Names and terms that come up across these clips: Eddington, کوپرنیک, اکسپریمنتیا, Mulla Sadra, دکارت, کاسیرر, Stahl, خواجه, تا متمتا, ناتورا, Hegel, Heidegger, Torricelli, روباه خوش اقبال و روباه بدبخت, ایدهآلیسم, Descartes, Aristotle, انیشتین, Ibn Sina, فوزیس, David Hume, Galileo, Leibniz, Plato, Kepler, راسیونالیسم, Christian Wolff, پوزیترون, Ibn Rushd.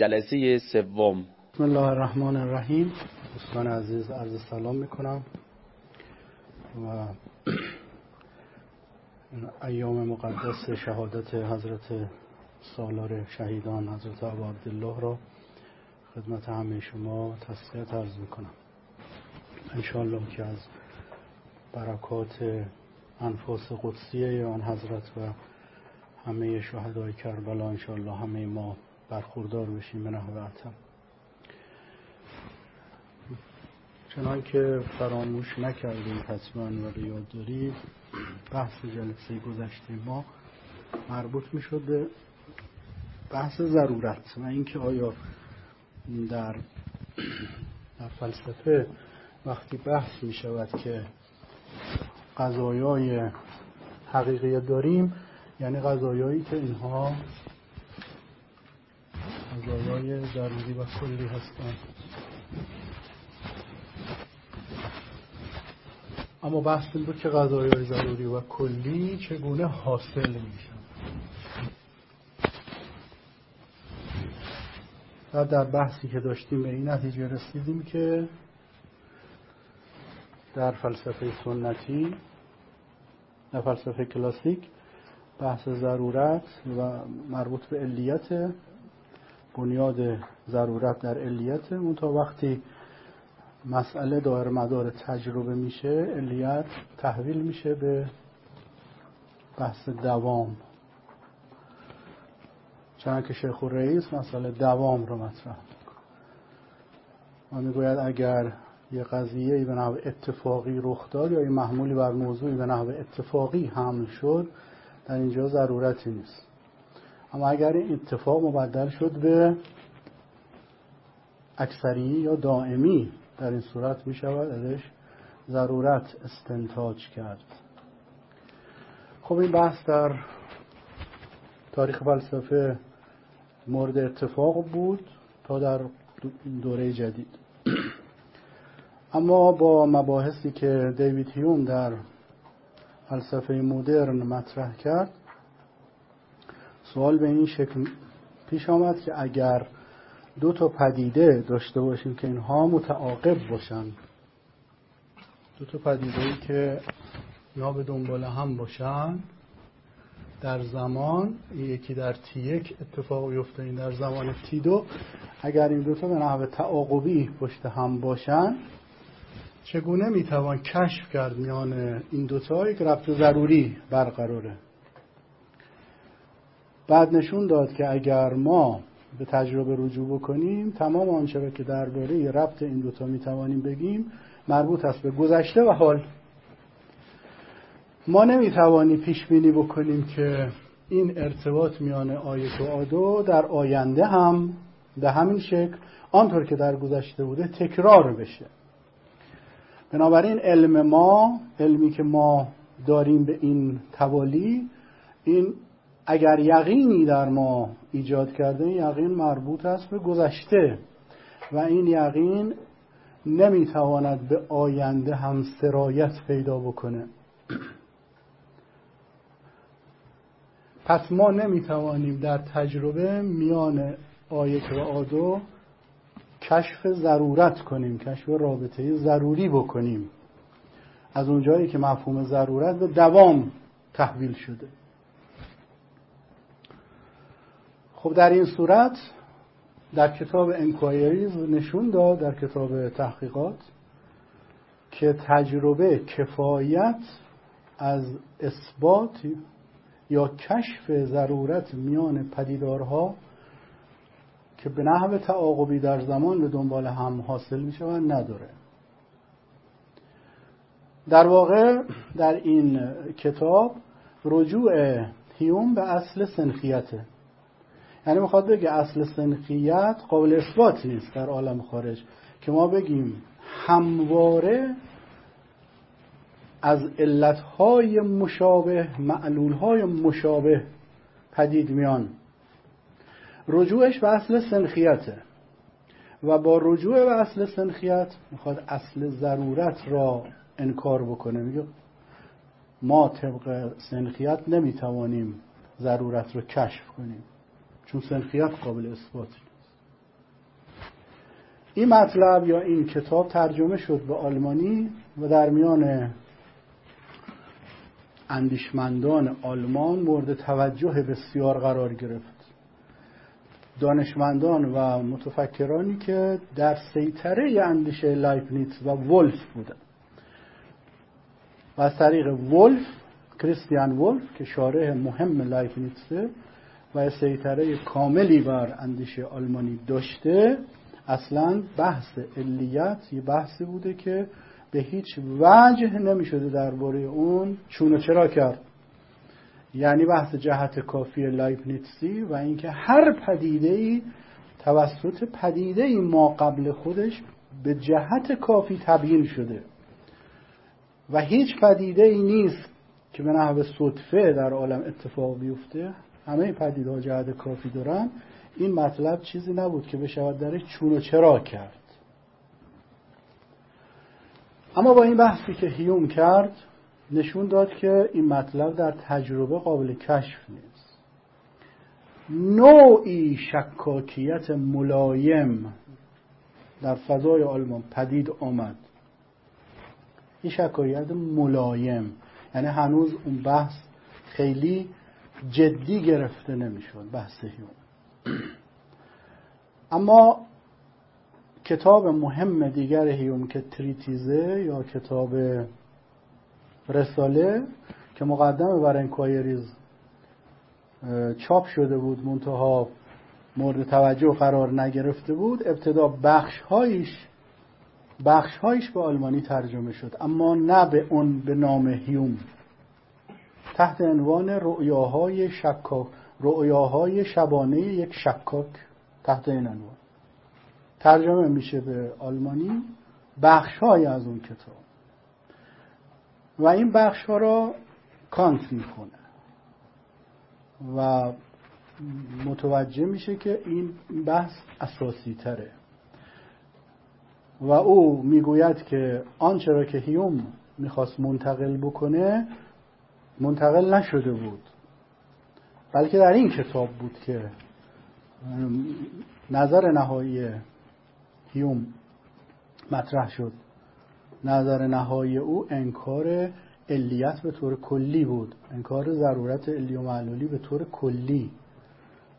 جلسه سوم. بسم الله الرحمن الرحیم. دوستان عزیز عرض سلام میکنم و ایام مقدس شهادت حضرت سالار شهیدان حضرت ابوعبدالله را خدمت همه شما تسلیت عرض میکنم. انشاءالله که از برکات انفاس قدسیه آن حضرت و همه شهدای کربلا انشاءالله همه ما برخوردار بشیم به نحو اتم. چنان که فراموش نکردیم حتما و یاد دارید، بحث جلسه گذشته ما مربوط میشد به بحث ضرورت و اینکه آیا در فلسفه وقتی بحث می شود که قضایای حقیقی داریم، یعنی قضایایی که اینها قضایای ضروری و کلی هستند. اما بحث این بود که قضایای ضروری و کلی چگونه حاصل می شود. و در بحثی که داشتیم به این نتیجه رسیدیم که در فلسفه سنتی، در فلسفه کلاسیک، بحث ضرورت و مربوط به علیت، بنیاد ضرورت در علیت، اون تا وقتی مسئله دائر مدار تجربه میشه علیت تحویل میشه به بحث دوام، چنان که شیخ الرئیس مسئله دوام رو مطرح میکنه. میگوید اگر یه قضیه‌ای به نحو اتفاقی رخ داد یا یه محمولی بر موضوعی به نحو اتفاقی حمل شد، در اینجا ضرورتی نیست. اما اگر این اتفاق مبدل شد به اکثری یا دائمی، در این صورت می شود ازش ضرورت استنتاج کرد. خب این بحث در تاریخ فلسفه مورد اتفاق بود تا در دوره جدید. اما با مباحثی که دیوید هیوم در فلسفه مدرن مطرح کرد، سوال به این شکل پیش آمد که اگر دو تا پدیده داشته باشیم که اینها متعاقب باشن، دو تا پدیده‌ای که یا به دنبال هم باشن در زمان، یکی در T1 اتفاق بیفته این در زمان T2، اگر این دو تا به نحو تعاقبی پشت هم باشن، چگونه میتوان کشف کرد میان این دوتا یک رابطه ضروری برقراره؟ بعد نشون داد که اگر ما به تجربه رجوع بکنیم، تمام آنچه را که درباره ربط این دوتا میتوانیم بگیم مربوط است به گذشته و حال. ما نمیتوانیم پیش بینی بکنیم که این ارتباط میان آیت و آدو در آینده هم به همین شکل آنطور که در گذشته بوده تکرار بشه. بنابراین علم ما، علمی که ما داریم به این توالی، این اگر یقینی در ما ایجاد کرده، این یقین مربوط است به گذشته و این یقین نمیتواند به آینده هم سرایت پیدا بکنه. پس ما نمیتوانیم در تجربه میان آیت و آدو کشف ضرورت کنیم، کشف رابطه ضروری بکنیم، از اونجایی که مفهوم ضرورت به دوام تحویل شده. خب در این صورت در کتاب انکوایریز نشون داد، در کتاب تحقیقات، که تجربه کفایت از اثبات یا کشف ضرورت میان پدیدارها که به نحو تعاقبی در زمان به دنبال هم حاصل می شود نداره. در واقع در این کتاب رجوع هیوم به اصل سنخیته، یعنی میخواد بگه اصل سنخیت قابل اثبات نیست در عالم خارج که ما بگیم همواره از علتهای مشابه، معلولهای مشابه پدید میان. رجوعش به اصل سنخیته و با رجوع به اصل سنخیت میخواد اصل ضرورت را انکار بکنه. میگه ما طبق سنخیت نمیتوانیم ضرورت رو کشف کنیم چون سنخیت قابل اثبات نیست. این مطلب یا این کتاب ترجمه شد به آلمانی و در میان اندیشمندان آلمان مورد توجه بسیار قرار گرفت. دانشمندان و متفکرانی که در سیطره اندیشه لایبنیتز و ولف بودند و از طریق ولف، کریستیان ولف که شارح مهم لایبنیتز و سیطره کاملی بر اندیشه آلمانی داشته، اصلا بحث علیت یه بحثی بوده که به هیچ وجه نمیشده درباره اون چون و چرا کرد. یعنی بحث جهت کافی لایبنیتزی و اینکه هر پدیده‌ای توسط پدیده‌ای ما قبل خودش به جهت کافی تبیین شده و هیچ پدیده‌ای نیست که به نحو صدفه در عالم اتفاق بیفته، همه پدیده‌ها جهت کافی دارن. این مطلب چیزی نبود که بشود درش چون و چرا کرد. اما با این بحثی که هیوم کرد نشون داد که این مطلب در تجربه قابل کشف نیست. نوعی شکاکیت ملایم در فضای آلمان پدید آمد. این شکاکیت ملایم یعنی هنوز اون بحث خیلی جدی گرفته نمیشد، بحث هیوم. اما کتاب مهم دیگر هیوم که تریتیزه یا کتاب رساله که مقدمه بر انکوایریز چاپ شده بود منتها مورد توجه قرار نگرفته بود، ابتدا بخش‌هایش به آلمانی ترجمه شد اما نه به نام هیوم، تحت عنوان رؤیاهای شبانه یک شکاک. تحت این عنوان ترجمه میشه به آلمانی بخش‌های از اون کتاب و این بخش ها را کانت میخونه و متوجه میشه که این بحث اساسی تره و او میگوید که آنچه را که هیوم میخواست منتقل بکنه منتقل نشده بود، بلکه در این کتاب بود که نظر نهایی هیوم مطرح شد. نظر نهایی او انکار علیت به طور کلی بود، انکار ضرورت علی و معلولی به طور کلی،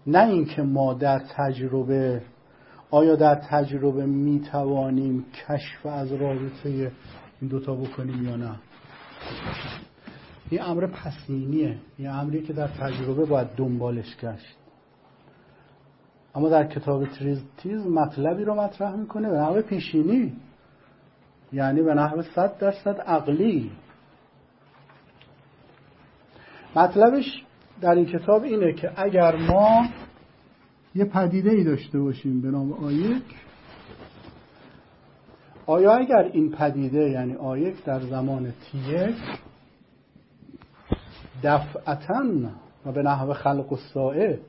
نه اینکه ما در تجربه، آیا در تجربه می توانیم کشف از رابطه این دوتا بکنیم یا نه. این امر پسینیه، این امری که در تجربه باید دنبالش گشت. اما در کتاب تریتیز مطلبی رو مطرح میکنه به نحو پیشینی، یعنی به نحو 100% عقلی. مطلبش در این کتاب اینه که اگر ما یه پدیده‌ای داشته باشیم به نام آیک، آیا اگر این پدیده یعنی آیک در زمان تی1 دفعتاً و به نحو خلق الساعه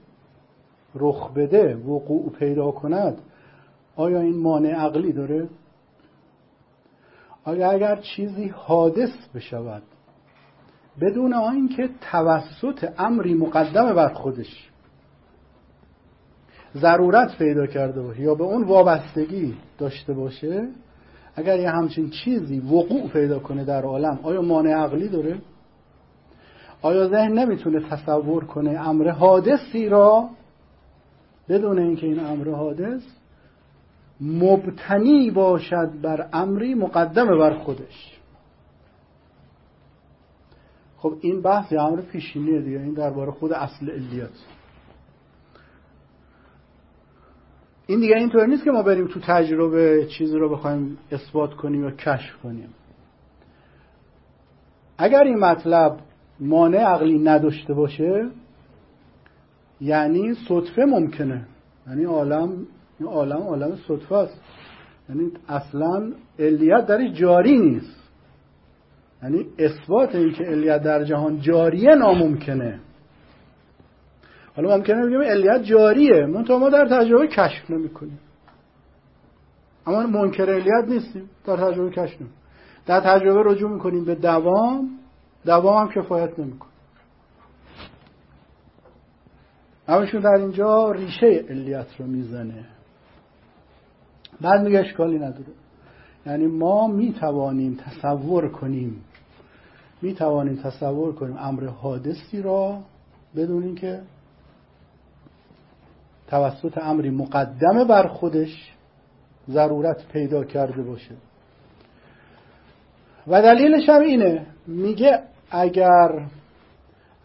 رخ بده، وقوع پیدا کند، آیا این مانع عقلی داره؟ آیا اگر چیزی حادث بشود بدون اینکه توسط امری مقدم بر خودش ضرورت پیدا کرده باشه یا به اون وابستگی داشته باشه، اگر یه همچین چیزی وقوع پیدا کنه در عالم، آیا مانع عقلی داره؟ آیا ذهن نمیتونه تصور کنه امر حادثی را بدون اینکه این امر حادث مبتنی باشد بر امری مقدم بر خودش؟ خب این بحث امر پیشینیه دیگه، این درباره خود اصل علیت. این دیگه اینطور نیست که ما بریم تو تجربه چیزی رو بخوایم اثبات کنیم یا کشف کنیم. اگر این مطلب مانع عقلی نداشته باشه یعنی صدفه ممکنه، یعنی عالم صدفه است، یعنی اصلا علیت درش جاری نیست، یعنی اثبات این که علیت در جهان جاریه ناممکنه. حالا ممکنه بگیم علیت جاریه منتها ما در تجربه کشف نمی‌کنیم، اما منکر علیت نیستیم، در تجربه کشف نمی‌کنیم، در تجربه رجوع می‌کنیم به دوام هم کفایت نمی‌کنه. همشون در اینجا ریشه علیت رو میزنه بعد میگه اشکالی نداره. یعنی ما میتوانیم تصور کنیم، امر حادثی را بدون اینکه توسط امری مقدم بر خودش ضرورت پیدا کرده باشه. و دلیلش هم اینه، میگه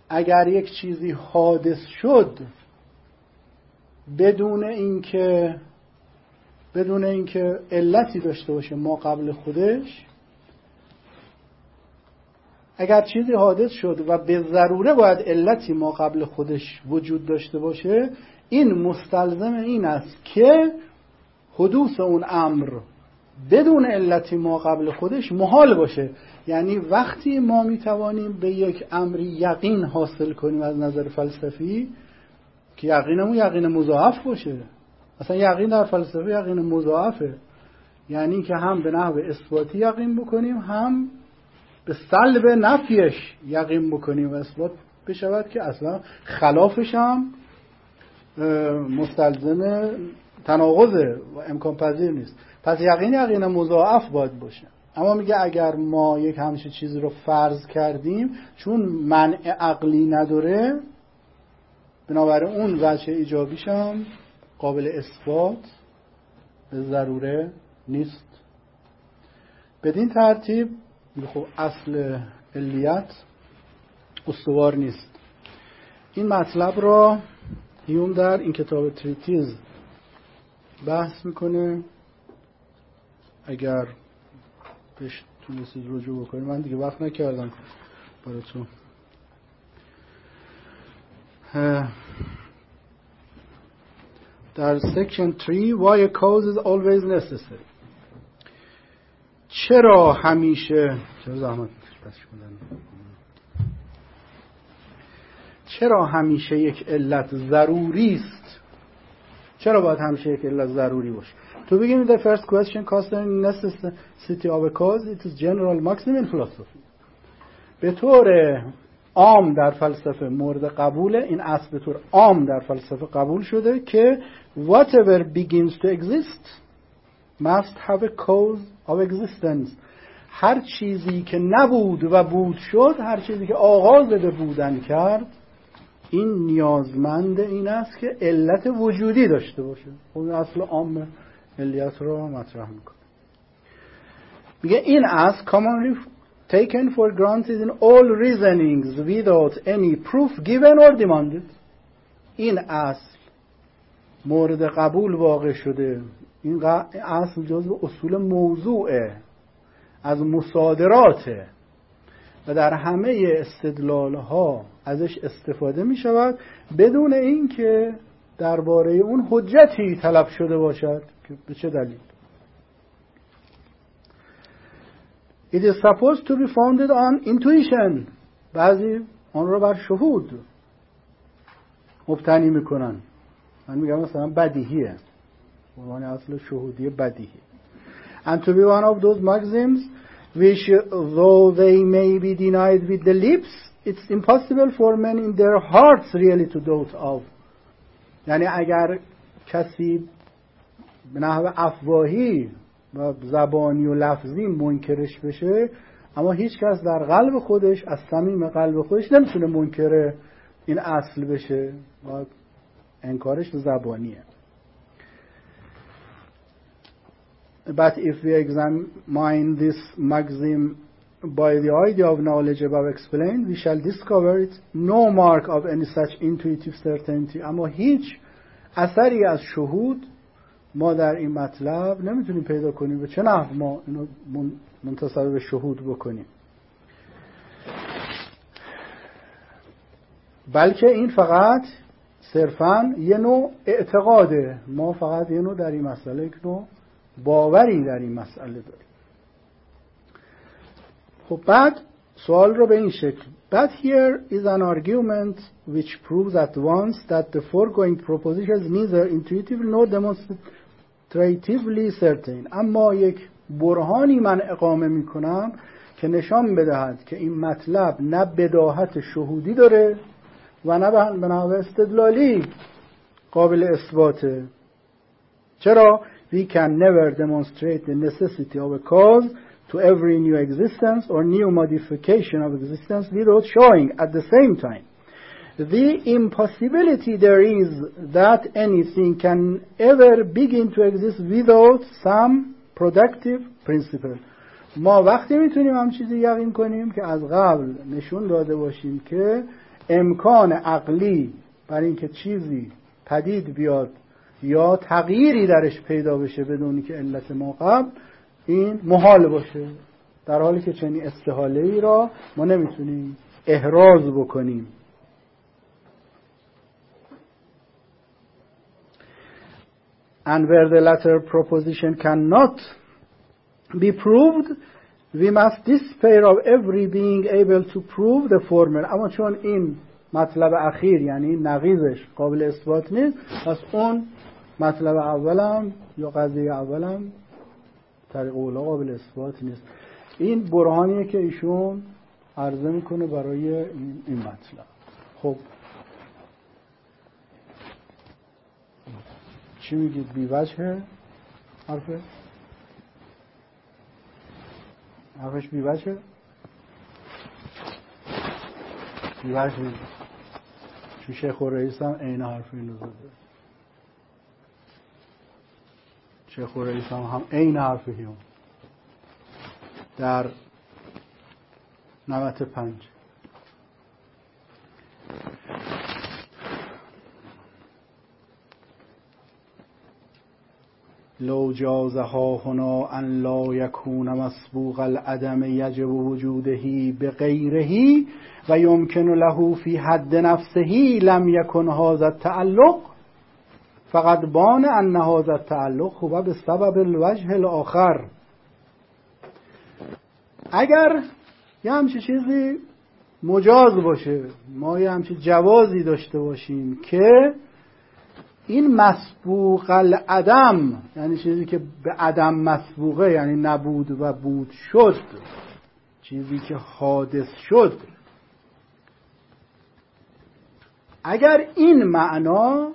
اگر یک چیزی حادث شد بدون اینکه علتی داشته باشه ما قبل خودش، اگر چیزی حادث شد و به ضروره باید علتی ما قبل خودش وجود داشته باشه، این مستلزم این است که حدوث اون امر بدون علتی ما قبل خودش محال باشه. یعنی وقتی ما میتوانیم به یک امری یقین حاصل کنیم از نظر فلسفی که یقینمون یقین مضاعف باشه، اصلا یقین در فلسفه یقین مضاعفه، یعنی که هم به نحو اثباتی یقین بکنیم هم به سلب نفیش یقین بکنیم و اثبات بشود که اصلا خلافش هم مستلزم تناقضه و امکان پذیر نیست. پس یقین مضاعف باید باشه. اما میگه اگر ما یک همچین چیزی رو فرض کردیم چون منع عقلی نداره، بنابراین اون وجه ایجابیش هم قابل اثبات به ضروره نیست. بدین ترتیب خب اصل علیت استوار نیست. این مطلب را هیوم در این کتاب تریتیز بحث میکنه. اگر پیش تونستید رجوع بکنید، من دیگه وقت نکردم براتون. در سیکشن 3 Why a cause is always necessary، چرا همیشه یک علت ضروری است؟ چرا باید همیشه یک علت ضروری باشه؟ To begin with the first question concerning necessity of a cause, it is general maxim in philosophy. به طور عام در فلسفه مورد قبوله، این اصل به طور عام در فلسفه قبول شده که whatever begins to exist must have a cause of existence. هر چیزی که نبود و بود شد، هر چیزی که آغاز به بودن کرد، این نیازمند این است که علت وجودی داشته باشه. اون اصل عام علیت رو مطرح میکنه. میگه این اصل commonly taken for granted in all reasonings without any proof given or demanded. این اصل مورد قبول واقع شده. این اصل جزء اصول موضوعه، از مصادراته و در همه استدلالها ازش استفاده می شود بدون اینکه درباره اون حجتی طلب شده باشد که به چه دلیل. It is supposed to be founded on intuition. بعضی آن را بر شهود مبتنی میکنن. من میگم مثلا بدیهیه، قرآن اصل شهودی بدیهی. And to be one of those maxims which though they may be denied with the lips, it's impossible for men in their hearts really to doubt of. یعنی اگر کسی به نحو افواهی و زبانی و لفظی منکرش بشه، اما هیچ کس در قلب خودش، از صمیم قلب خودش نمیتونه منکر این اصل بشه و انکارش زبانیه. But if we examine this maxim by the idea of knowledge above explained, we shall discover it no mark of any such intuitive certainty. اما هیچ اثری از شهود ما در این مطلب نمیتونیم پیدا کنیم به چه نحو ما اینو منتصب به شهود بکنیم، بلکه این فقط صرفاً یه نوع اعتقاده. ما فقط یه نوع در این مسئله، یک نوع باوری در این مسئله داریم. خب بعد سوال رو به این شکل: But here is an argument which proves at once that the foregoing proposition is neither intuitive nor demonstratively certain. اما یک برهانی من اقامه می کنم که نشان بدهد که این مطلب نه بداهت شهودی داره و نه به نحو استدلالی قابل اثباته. چرا؟ we can never demonstrate the necessity of a cause to every new existence or new modification of existence without showing at the same time the impossibility there is that anything can ever begin to exist without some productive principle. ما وقتی میتونیم هم چیزی یقین کنیم که از قبل نشون داده باشیم که امکان عقلی برای اینکه چیزی پدید بیاد یا تغییری درش پیدا بشه بدونی که علت ما قبل این محال باشه، در حالی که چنین استحاله‌ای را ما نمیتونیم احراز بکنیم. And where the latter proposition cannot be proved, we must despair of every being able to prove the former. اما چون این مطلب اخیر یعنی نقیضش قابل اثبات نیست، پس اون مطلب اولم یا قضیه اولم طریق اولا قابل اثبات نیست. این برهانیه که ایشون عرضه میکنه برای این مطلب. خب چی میگید بی وجهه؟ حرفش بی وجهه؟ بی وجه نیست، چون شیخ و رئیس هم این حرف اینو زده. شیخ و رئیس هم این حرف اینو در 95. لو جازها هنا ان لا يكون مسبوق العدم يجب وجوده بغيره و يمكن له في حد نفسه لم يكن هذا التعلق فقد بان ان هذا التعلق هو بسبب الوجه الاخر. اگر یه همچین چیزی مجاز باشه، ما یه همچین جوازی داشته باشیم که این مسبوق العدم یعنی چیزی که به عدم مسبوقه، یعنی نبود و بود شد، چیزی که حادث شد، اگر این معنا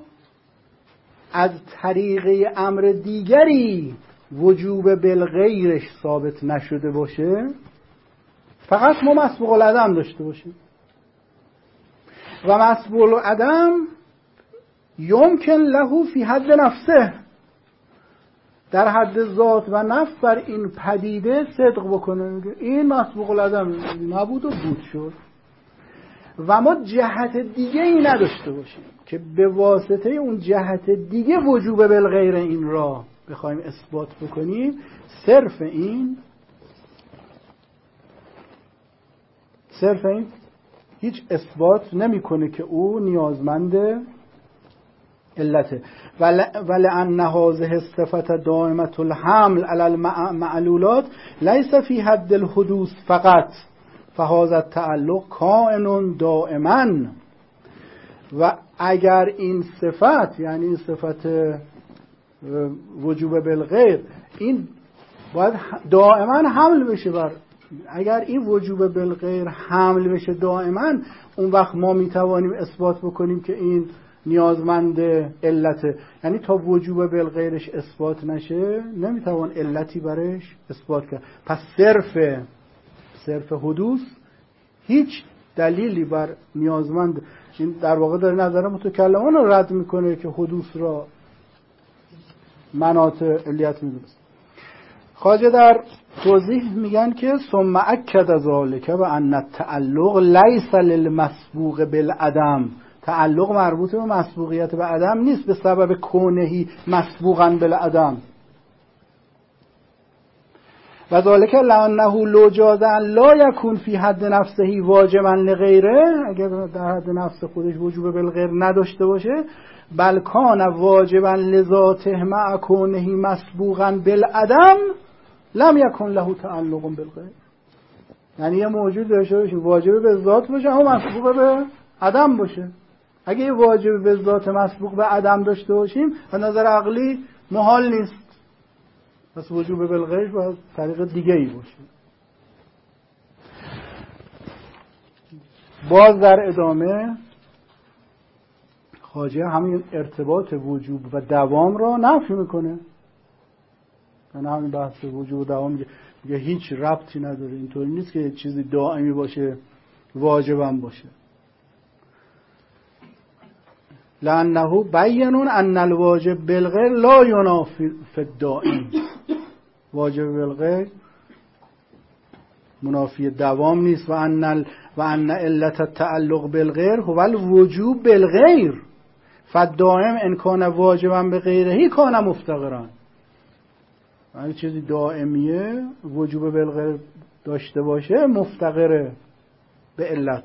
از طریق امر دیگری وجوب بالغیرش ثابت نشده باشه، فقط ما مسبوق العدم داشته باشیم و مسبوق العدم یمکن له فی حد نفسه در حد ذات و نفس بر این پدیده صدق بکنه، این مسبوق العدم نبود و بود شد، و ما جهت دیگه ای نداشته باشیم که به واسطه اون جهت دیگه وجوب بالغیر این را بخوایم اثبات بکنیم، صرف این هیچ اثبات نمیکنه که او نیازمنده علته. ولأن هذه الصفة دائمة الحمل على المعلولات ليس في حد الحدوث فقط فهذا التعلق كائن دائما. و اگر این صفت یعنی صفت وجوب بالغیر این باید دائما حمل بشه بر، اگر این وجوب بالغیر حمل بشه دائما، اون وقت ما میتوانیم اثبات بکنیم که این نیازمند علته. یعنی تا وجوب بالغیرش اثبات نشه نمیتوان علتی برش اثبات کرد. پس صرف حدوث هیچ دلیلی بر نیازمند، این در واقع داره نظر متکلمان رو رد میکنه که حدوث را مناطع علیت میدونست. خواجه در توضیح میگن که ثم اکد ذالک و ان التعلق لیس للمسبوق بالعدم، تعلق مربوط به مسبوقیت به عدم نیست به سبب کونهی مسبوقاً بالعدم. و ذالک لأنه لو جاز أن لا يكون في حد نفسه واجباً لغیره، اگر در حد نفس خودش وجوب بالغیر نداشته باشه، بل کان واجباً لذاته مع کونهی مسبوقاً بالعدم لم يكن له تعلق بالغیر. یعنی یه موجود داشته باشه واجب به ذات باشه هم مسبوق به عدم باشه. اگه یه واجب به ذات مسبوق به عدم داشته باشیم از نظر عقلی محال نیست، پس وجوب بالغیر باید طریق دیگه ای باشه. باز در ادامه خواجه همین ارتباط وجوب و دوام را نفی میکنه. من همین بحث وجود و دوام میگه هیچ ربطی نداره، اینطوری نیست که چیزی دائمی باشه واجبم باشه. لانه بینون ان الواجب بالغیر لا ينافي الدائم، واجب بالغیر منافی دوام نیست. و ان علت التعلق بالغیر هو الوجوب بالغیر فالدائم ان کان واجبا به غیره کان مفتقرا. یعنی چیزی دائمیه وجوب بالغیر داشته باشه مفتقره به علت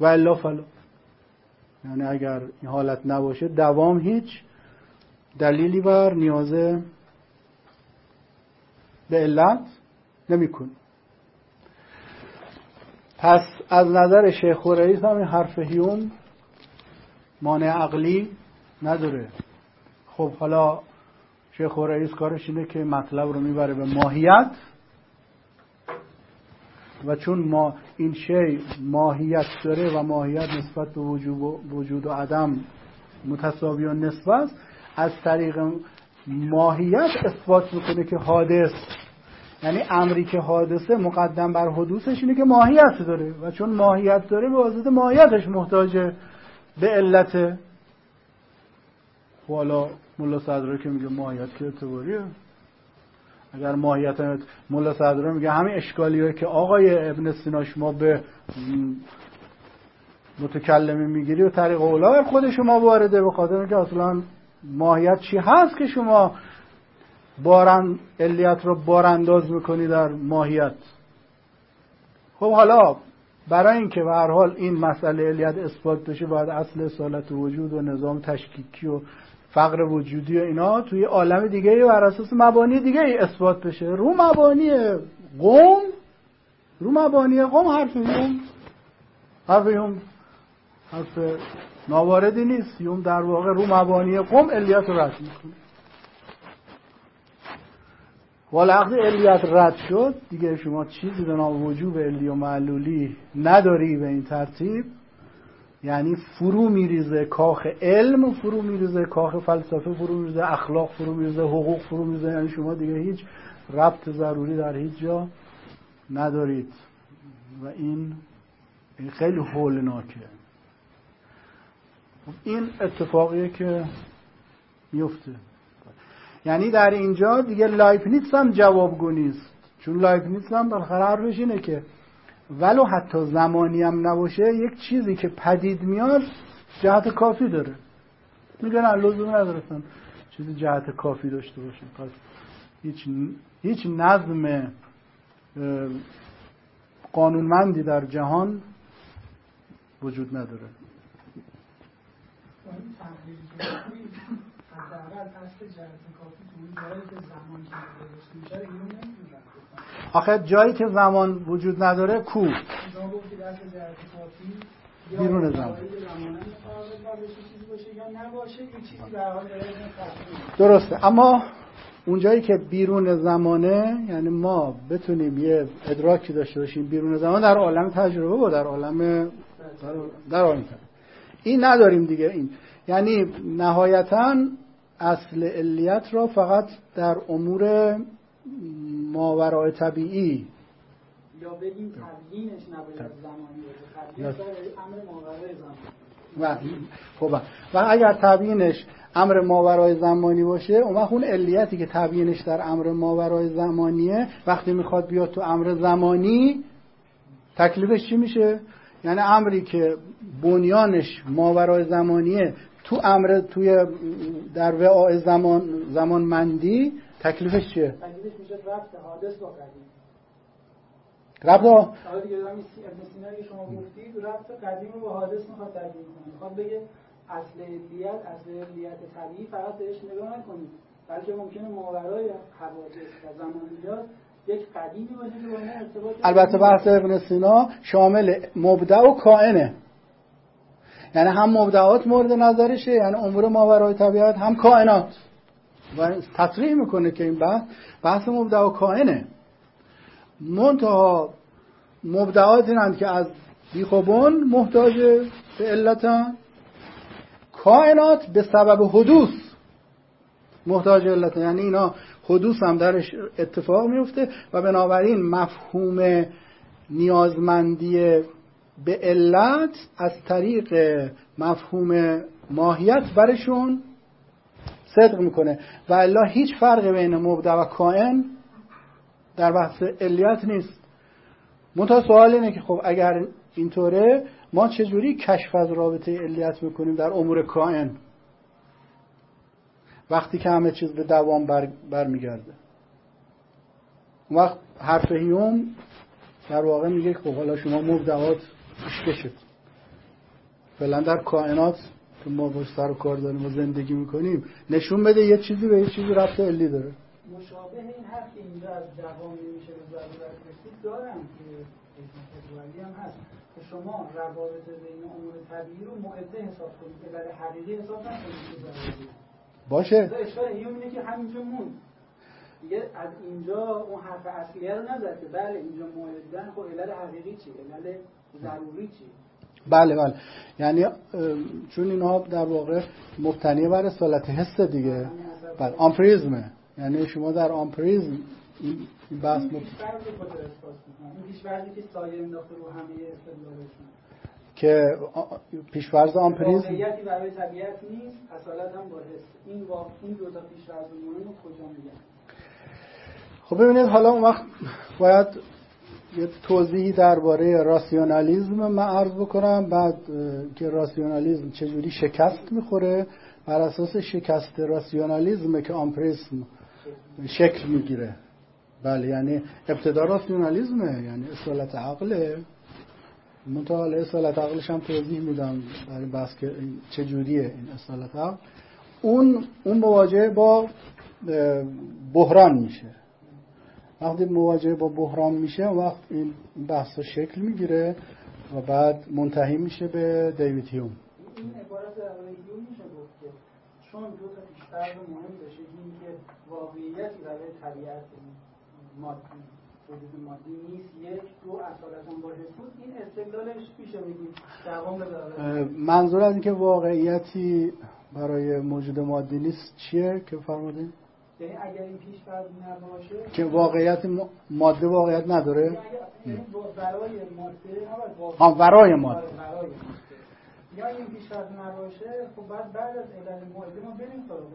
و الا فلا. یعنی اگر این حالت نباشه دوام هیچ دلیلی بر نیاز به علت نمیکنه. پس از نظر شیخ و رئیس هم این حرف هیوم مانع عقلی نداره. خب حالا شیخ و رئیس کارش اینه که مطلب رو میبره به ماهیت، و چون ما این شی ماهیت داره و ماهیت نسبت به وجود و عدم متساوی و نسبت است، از طریق ماهیت اثبات میکنه که حادث، یعنی امری که حادثه مقدم بر حدوثش اینه که ماهیت داره، و چون ماهیت داره به واسطه ماهیتش محتاجه به علت. والا ملا صدرا که میگه ماهیت که اعتباریه، اگر ماهیت هم ملا صدرا میگه همین اشکالیه که آقای ابن سینا شما به متکلمی میگیری و طریق اولا خود شما وارده، به خاطر اینکه اصلا ماهیت چی هست که شما علیت رو بارانداز میکنی در ماهیت. خب حالا برای اینکه به هر حال این مسئله علیت اثبات بشه باید اصل اصالت وجود و نظام تشکیکی و فقر وجودی و اینا توی عالم دیگه بر اساس مبانی دیگه اثبات بشه. رو مبانی قوم حرف ناواردی نیست. یوم در واقع رو مبانی قوم علیت رو رد میکنه. ولاخت علیت رد شد دیگه شما چیزی به نام وجوب علی و معلولی نداری. به این ترتیب یعنی فرو میریزه کاخ علم، فرو میریزه کاخ فلسفه، فرو میریزه اخلاق، فرو میریزه حقوق، فرو میریزه. یعنی شما دیگه هیچ ربط ضروری در هیچ جا ندارید و این خیلی هولناکه. این اتفاقیه که میفته. یعنی در اینجا دیگه لایبنیتس هم جوابگو نیست، چون لایبنیتس هم بالاخره حرفش اینه که ولو حتی زمانی هم نباشه یک چیزی که پدید میاد جهت کافی داره. میگن لزوم نداره چیزی جهت کافی داشته باشه. پس هیچ نظم قانونمندی در جهان وجود نداره. آخه جایی که زمان وجود نداره کو بیرون زمان درسته، اما اون جایی که بیرون زمانه یعنی ما بتونیم یه ادراکی داشته باشیم بیرون زمان در عالم تجربه و در عالم این نداریم دیگه. این یعنی نهایتاً اصل علیت را فقط در امور ماوراء طبیعی یا بگیم تبیینش نباید زمانی باشه، امر ماوراء زمانی و اگر تبیینش امر ماوراء زمانی باشه اون علیتی که تبیینش در امر ماوراء زمانیه وقتی میخواد بیاد تو امر زمانی تکلیفش چی میشه؟ یعنی امری که بنیانش ماوراء زمانیه توی در وعاء زمان مندی تکلیفش چیه؟ تکلیفش میشه ربط حادث با قدیم. ربط حالا دیگه همین ابن سینا که شما گفتید ربط قدیم رو با حادث میخواد تعیین کنه. میخواد بگه اصل علیت طبیعی فقط بهش نگاه نکنید، بلکه ممکنه ماورای حوادث و زمانیات یک قدیمی باشه که با اون ارتباط. البته بحث ابن سینا شامل مبدع و کائنه، یعنی هم مبدعات مورد نظرشه، یعنی امور ماورای طبیعت، هم کائنات. و تصریح میکنه که این بحث مبدع و کائنه. منتها مبدعات اینند که از بیخوبون محتاج به علتن، کائنات به سبب حدوث محتاج علت، یعنی اینا حدوث هم درش اتفاق میفته و بنابراین مفهوم نیازمندی به علت از طریق مفهوم ماهیت برشون صدق میکنه و الا هیچ فرقی بین مبدع و کائن در بحث علیت نیست. منتها سوال اینه که خب اگر اینطوره ما چجوری کشف از رابطه علیت میکنیم در امور کائن وقتی که همه چیز به دوام برمیگرده؟ اون وقت حرف هیوم در واقع میگه خب حالا شما مبدعات پیش کشید، فعلا در کائنات که ما باش سر و کار داریم و زندگی میکنیم نشون بده یه چیزی به یه چیزی ربط علی داره. مشابه این حرف که اینجا از دوام نمیشه به ضرورت رسید دارم که قسمت هم هست که شما روابط بین امور طبیعی رو معده حساب کنید که برای حقیقی حساب نکنید. باشه اشکال هیوم اینه که همینجا موند دیگه، از اینجا اون حرف اصلیه رو نزد که بله اینجا معدن، خب علل حقیقی چی؟ علل ضروری چی؟ بله بله، یعنی چون اینها در واقع مبتنی بر اصالت حس دیگه، بله آمپریزمه، یعنی شما در آمپریزم این بحث مبتنی پیش‌فرضی که سایه انداخته رو همه استدلالشون که پیش‌فرض آمپریزم واقعیتی برای طبیعت نیست، اصالت هم با حس. این واقع این دو تا پیش‌فرض مهم رو کجا میگن؟ خب ببینید حالا اون وقت باید یه توضیحی درباره راسیونالیسم من عرض بکنم، بعد که راسیونالیسم چجوری شکست میخوره، بر اساس شکست راسیونالیسمه که آمپریسم شکل میگیره. بله یعنی ابتدا راسیونالیسمه، یعنی اصالت عقله، منتها اصالت عقلش هم توضیح میدم برای بحث که چجوریه این اصالت عقل. اون مواجهه با بحران میشه، وقتی مواجهه با بحران میشه وقت این بحث شکل میگیره و بعد منتهی میشه به دیوید هیوم. این عبارت در مورد هیوم میشه گفت که چون دو تا پیش‌فرض مهم باشه، این که واقعیتی برای طبیعت مادی وجود مادی نیست، یک دو اصالت هم با حس، این استدلالش میشه میگیم دوام داره. منظور از این که واقعیتی برای موجود مادی نیست چیه که فرمودین؟ یعنی اگر این پیش فرض نباشه که واقعیت ماده واقعیت نداره، یعنی برای ماده هم برای ماده یا این پیش فرض نباشه، خب بعد از علل ماده ما بریم سراغ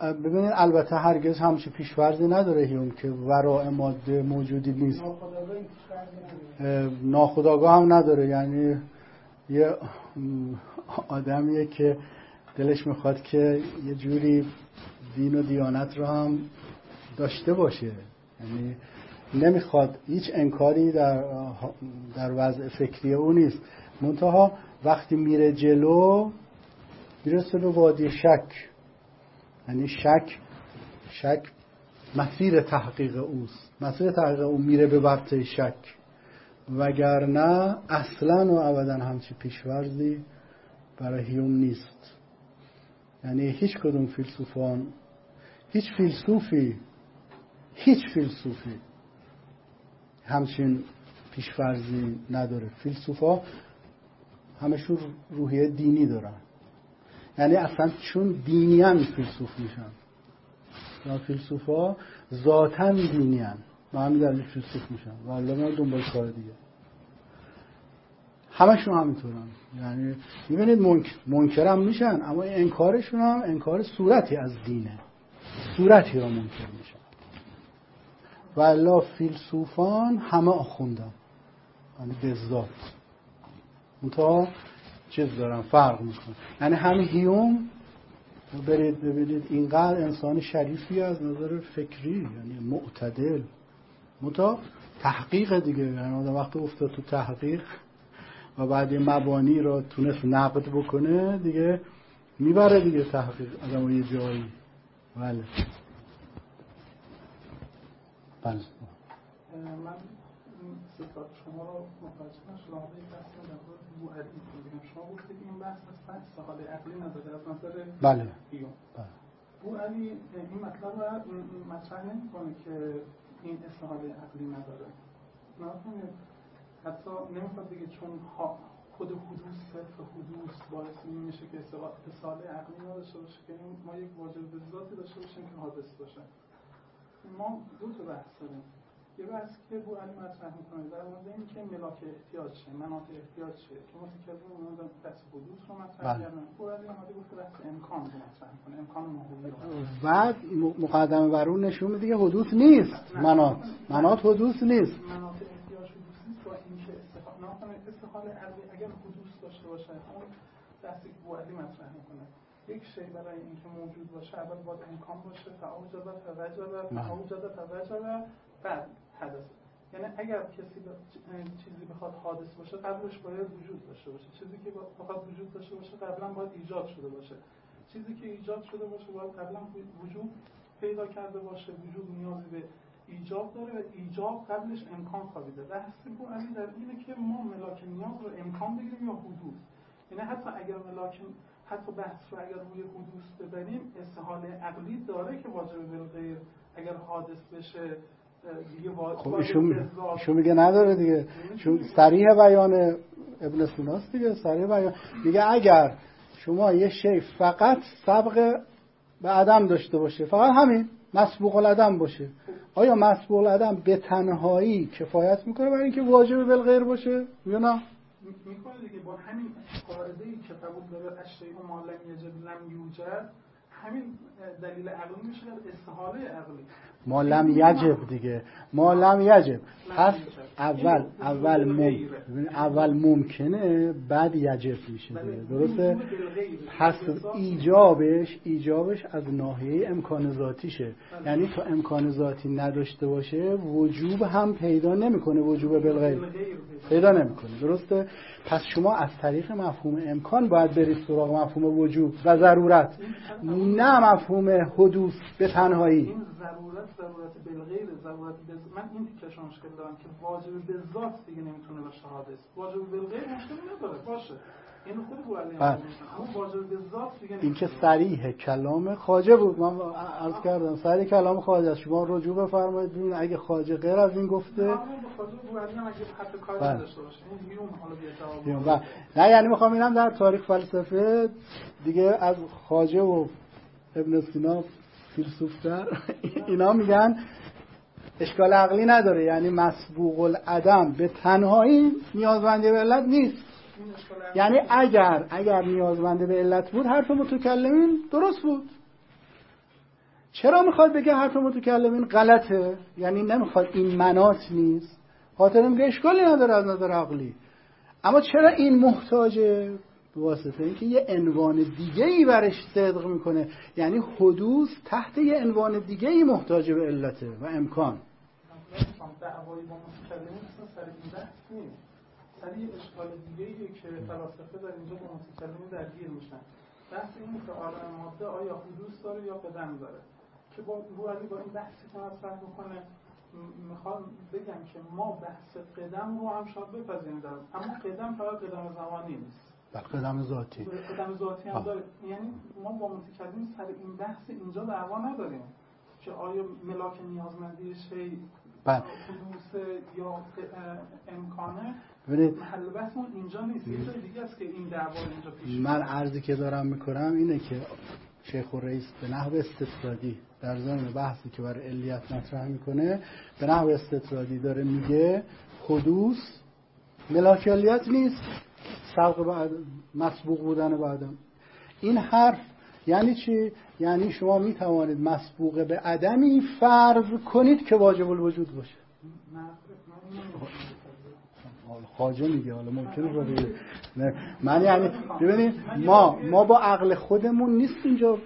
علل. ببینید البته هرگز همچه پیش فرضی نداره هیوم که ورای ماده موجودی نیست، ناخودآگاه این پیش فرض نداره، ناخودآگاه هم نداره. یعنی یه آدمیه که دلش میخواد که یه جوری دین و دیانت رو هم داشته باشه، یعنی نمیخواد هیچ انکاری در وضع فکری او نیست، منتها وقتی میره جلو میرسه به وادی شک، یعنی شک مسیر تحقیق اوست، مسیر تحقیق او میره به ورطه شک، وگرنه اصلا و ابدا همچی پیش‌فرضی برای هیوم نیست. یعنی هیچ کدوم فیلسوفان، هیچ فیلسوفی همچین پیش‌فرضی نداره. فیلسوفا همشون روحیه دینی دارن، یعنی اصلا چون دینیان فیلسوف میشن، یا فیلسوفا ذاتن دینیان و همین فیلسوف میشن و علاوه بر دنبال کار دیگه همشون همینطورن. یعنی میبینید منکرم میشن، اما انکارشون هم انکار صورتی از دینه، صورتی را منکر میشن. والا فیلسوفان همه آخوندن، یعنی بذات اونتا چیز دارن، فرق میکنن. یعنی همین هیوم برید ببینید اینقدر انسان شریفی از نظر فکری، یعنی معتدل، اونتا تحقیق دیگه، یعنی آدم وقتی افتاد تو تحقیق و بعد این مبانی را تونست نقد بکنه دیگه میبره دیگه تحقیق آدم یه جایی. بله بله من صفات شما رو مخاطبان شما به بحث در مورد مؤدی میگم. شما گفتید این بحث از سوال عقلی نداره، از نظر بله بو علی این مطلب رو مطرح نمی‌کنه که این سوال عقلی نداره، نه حتی نمیخواد بگه چون خود حدوث، صرف حدوث باعث این میشه که اتصال عقلی نداشته باشه، که ما یک واجب به ذاتی داشته باشیم که حادث باشن. ما دو تا بحث داریم، یه بحث که بو علی مطرح میکنه در مورد این که ملاک احتیاج شه، مناطق احتیاج شه، که متکلمین اونا بحث حدوث رو مطرح کردن. بو علی اومده گفت بحث امکان رو مطرح کنه، امکان ماهوی رو. بعد مقدمه بر اون نشون میده که حدوث نیست، مناط حدوث نیست. اگر حدوث داشته باشه، اون دستی که بوعلی مطرح میکنه، یک شی برای اینکه موجود باشه اول باید امکان باشه، فعوجده بعد حدث. یعنی اگر کسی چیزی بخواد حادث باشه، قبلش باید وجود داشته باشه. چیزی که بخواد وجود داشته باشه قبلا باید ایجاد شده باشه. چیزی که ایجاد شده باشه باید قبلا وجود پیدا کرده باشه. وجود نیازی به ایجاب داره و ایجاب قبلش امکان خوابیده. بحثی بوعلی در اینه که ما ملاک نیاز رو امکان بگیریم یا حدوث. یعنی حتی اگر ملاک، حتی بحث رو اگر روی حدوث ببریم، استحاله عقلی داره که واجب بالغیر اگر حادث بشه دیگه واجب. خب ایشون میگه نداره دیگه. چون صریح بیان ابن سیناست دیگه، صریح بیان میگه اگر شما یه شی فقط سبق به عدم داشته باشه، فقط همین مسبوق العدم باشه، آیا مسبوق العدم به تنهایی کفایت میکنه برای اینکه واجب بالغیر باشه یا نه؟ میکنه دیگه. با همین قاعده‌ای که قبول داره اشیاء ما لم یوجد لم یوجد، همین دلیل عقلی میشه استحاله عقلی. ما لم یجب دیگه، ما لم یجب. پس اول ممکنه، بعد یجب میشه دیگه. درسته؟ پس ایجابش از ناحیه امکان ذاتیشه. یعنی تا امکان ذاتی نداشته باشه وجوب هم پیدا نمیکنه، وجوب بالغیر پیدا نمیکنه. درسته؟ پس شما از طریق مفهوم امکان باید برید سراغ مفهوم وجوب و ضرورت، نه مفهوم حدوث به تنهایی. ضرورت بالغیر، ضرورت به من این تیکشون مشکل دارم که واجب به ذات دیگه نمیتونه باشه حادث، واجب بالغیر مشکل نداره باشه. این خود بوعلی واجب به ذات دیگه نمیتونه. این که صریح کلام خواجه بود، من عرض کردم صریح کلام خواجه است. شما رجوع بفرمایید ببینید اگه خواجه غیر از این گفته، نه خواجه بوعلی هم اگه حتی کاری نداشته باشه این هیوم حالا بیا جواب. نه یعنی میخوام اینم در تاریخ فلسفه دیگه از خواجه و ابن سینا فیلسوف‌تر اینا میگن اشکال عقلی نداره، یعنی مسبوق العدم به تنهایی نیازمند به علت نیست. یعنی اگر نیازمند به علت بود حرف متکلمین درست بود. چرا میخواد بگه حرف متکلمین غلطه؟ یعنی نمیخواد این مناط نیست، خاطر میگه اشکالی نداره از نظر عقلی. اما چرا این محتاجه؟ بواسطه اینکه یه عنوان دیگه‌ای برش صدق میکنه، یعنی حدوث تحت یه عنوان دیگه‌ای محتاج به علته و امکان. دعوایی با متکلمین اصلا سر این بحث نیست، سر یه اشکال دیگه‌ایه که فلاسفه در اینجا با متکلمین درگیر میشن. بحث اینه که عالم ماده آیا حدوث داره یا قدم داره، که با این بحثی که مطرح میکنه میخوام بگم که ما بحث قدم رو هم شاید بپذیریم، اما قدم فقط قدم زمانی نیست، بلکه قدم ذاتی. قدم ذاتی هم داره. یعنی ما با متکلمین سر این بحث اینجا دعوا نداریم که آیا ملاک نیازمندی شی حدوث یا امکانه. محل بحثمون اینجا نیست، یه جای دیگه است که این دعوا اینجا پیش. من عرضی که دارم میکنم اینه که شیخ الرئیس به نحو استطرادی در ضمن بحثی که برای علیت مطرح میکنه، به نحو استطرادی داره میگه حدوث ملاک علیت نیست، مسبوق بودن به عدم. این حرف یعنی چی؟ یعنی شما می توانید مسبوق به عدمی فرض کنید که واجب الوجود باشه. خواجه میگه حالا ممکنه رو بگید. من یعنی ببینید ما با عقل خودمون نیست اینجا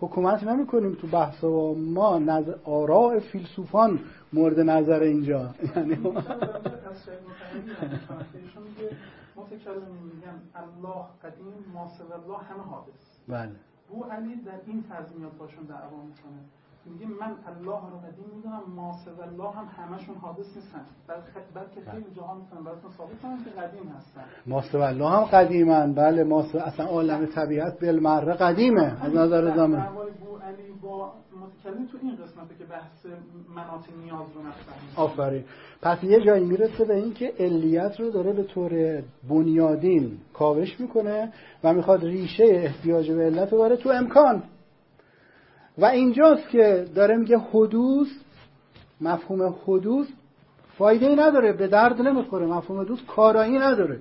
حکومت نمی کنیم تو بحث و ما آراء فیلسوفان مورد نظر اینجا. یعنی ما متکلمین میگن الله قدیم، ما سوی الله همه حادث. بله. بوعلی در این تضمینات باشون دعوا میکنه. میگه من الله رو قدیم میدونم، ما سوی الله هم همشون حادث نیستن، بلکه خیلی جاها میتونن براتون ثابت کنن که قدیم هستن. ما سوی الله هم قدیمن، بله. ما سوی اصلا عالم طبیعت بالمره قدیمه از نظر زمان. علی با متکلم تو این قسمته که بحث مناط نیاز رو نفهمید. آفرین. پس یه جایی میرسه به این که علیت رو داره به طور بنیادین کاوش میکنه و میخواد ریشه احتیاج به علت رو داره تو امکان. و اینجاست که داره میگه حدوث، مفهوم حدوث فایده‌ای نداره، به درد نمیخوره، مفهوم حدوث کارایی نداره.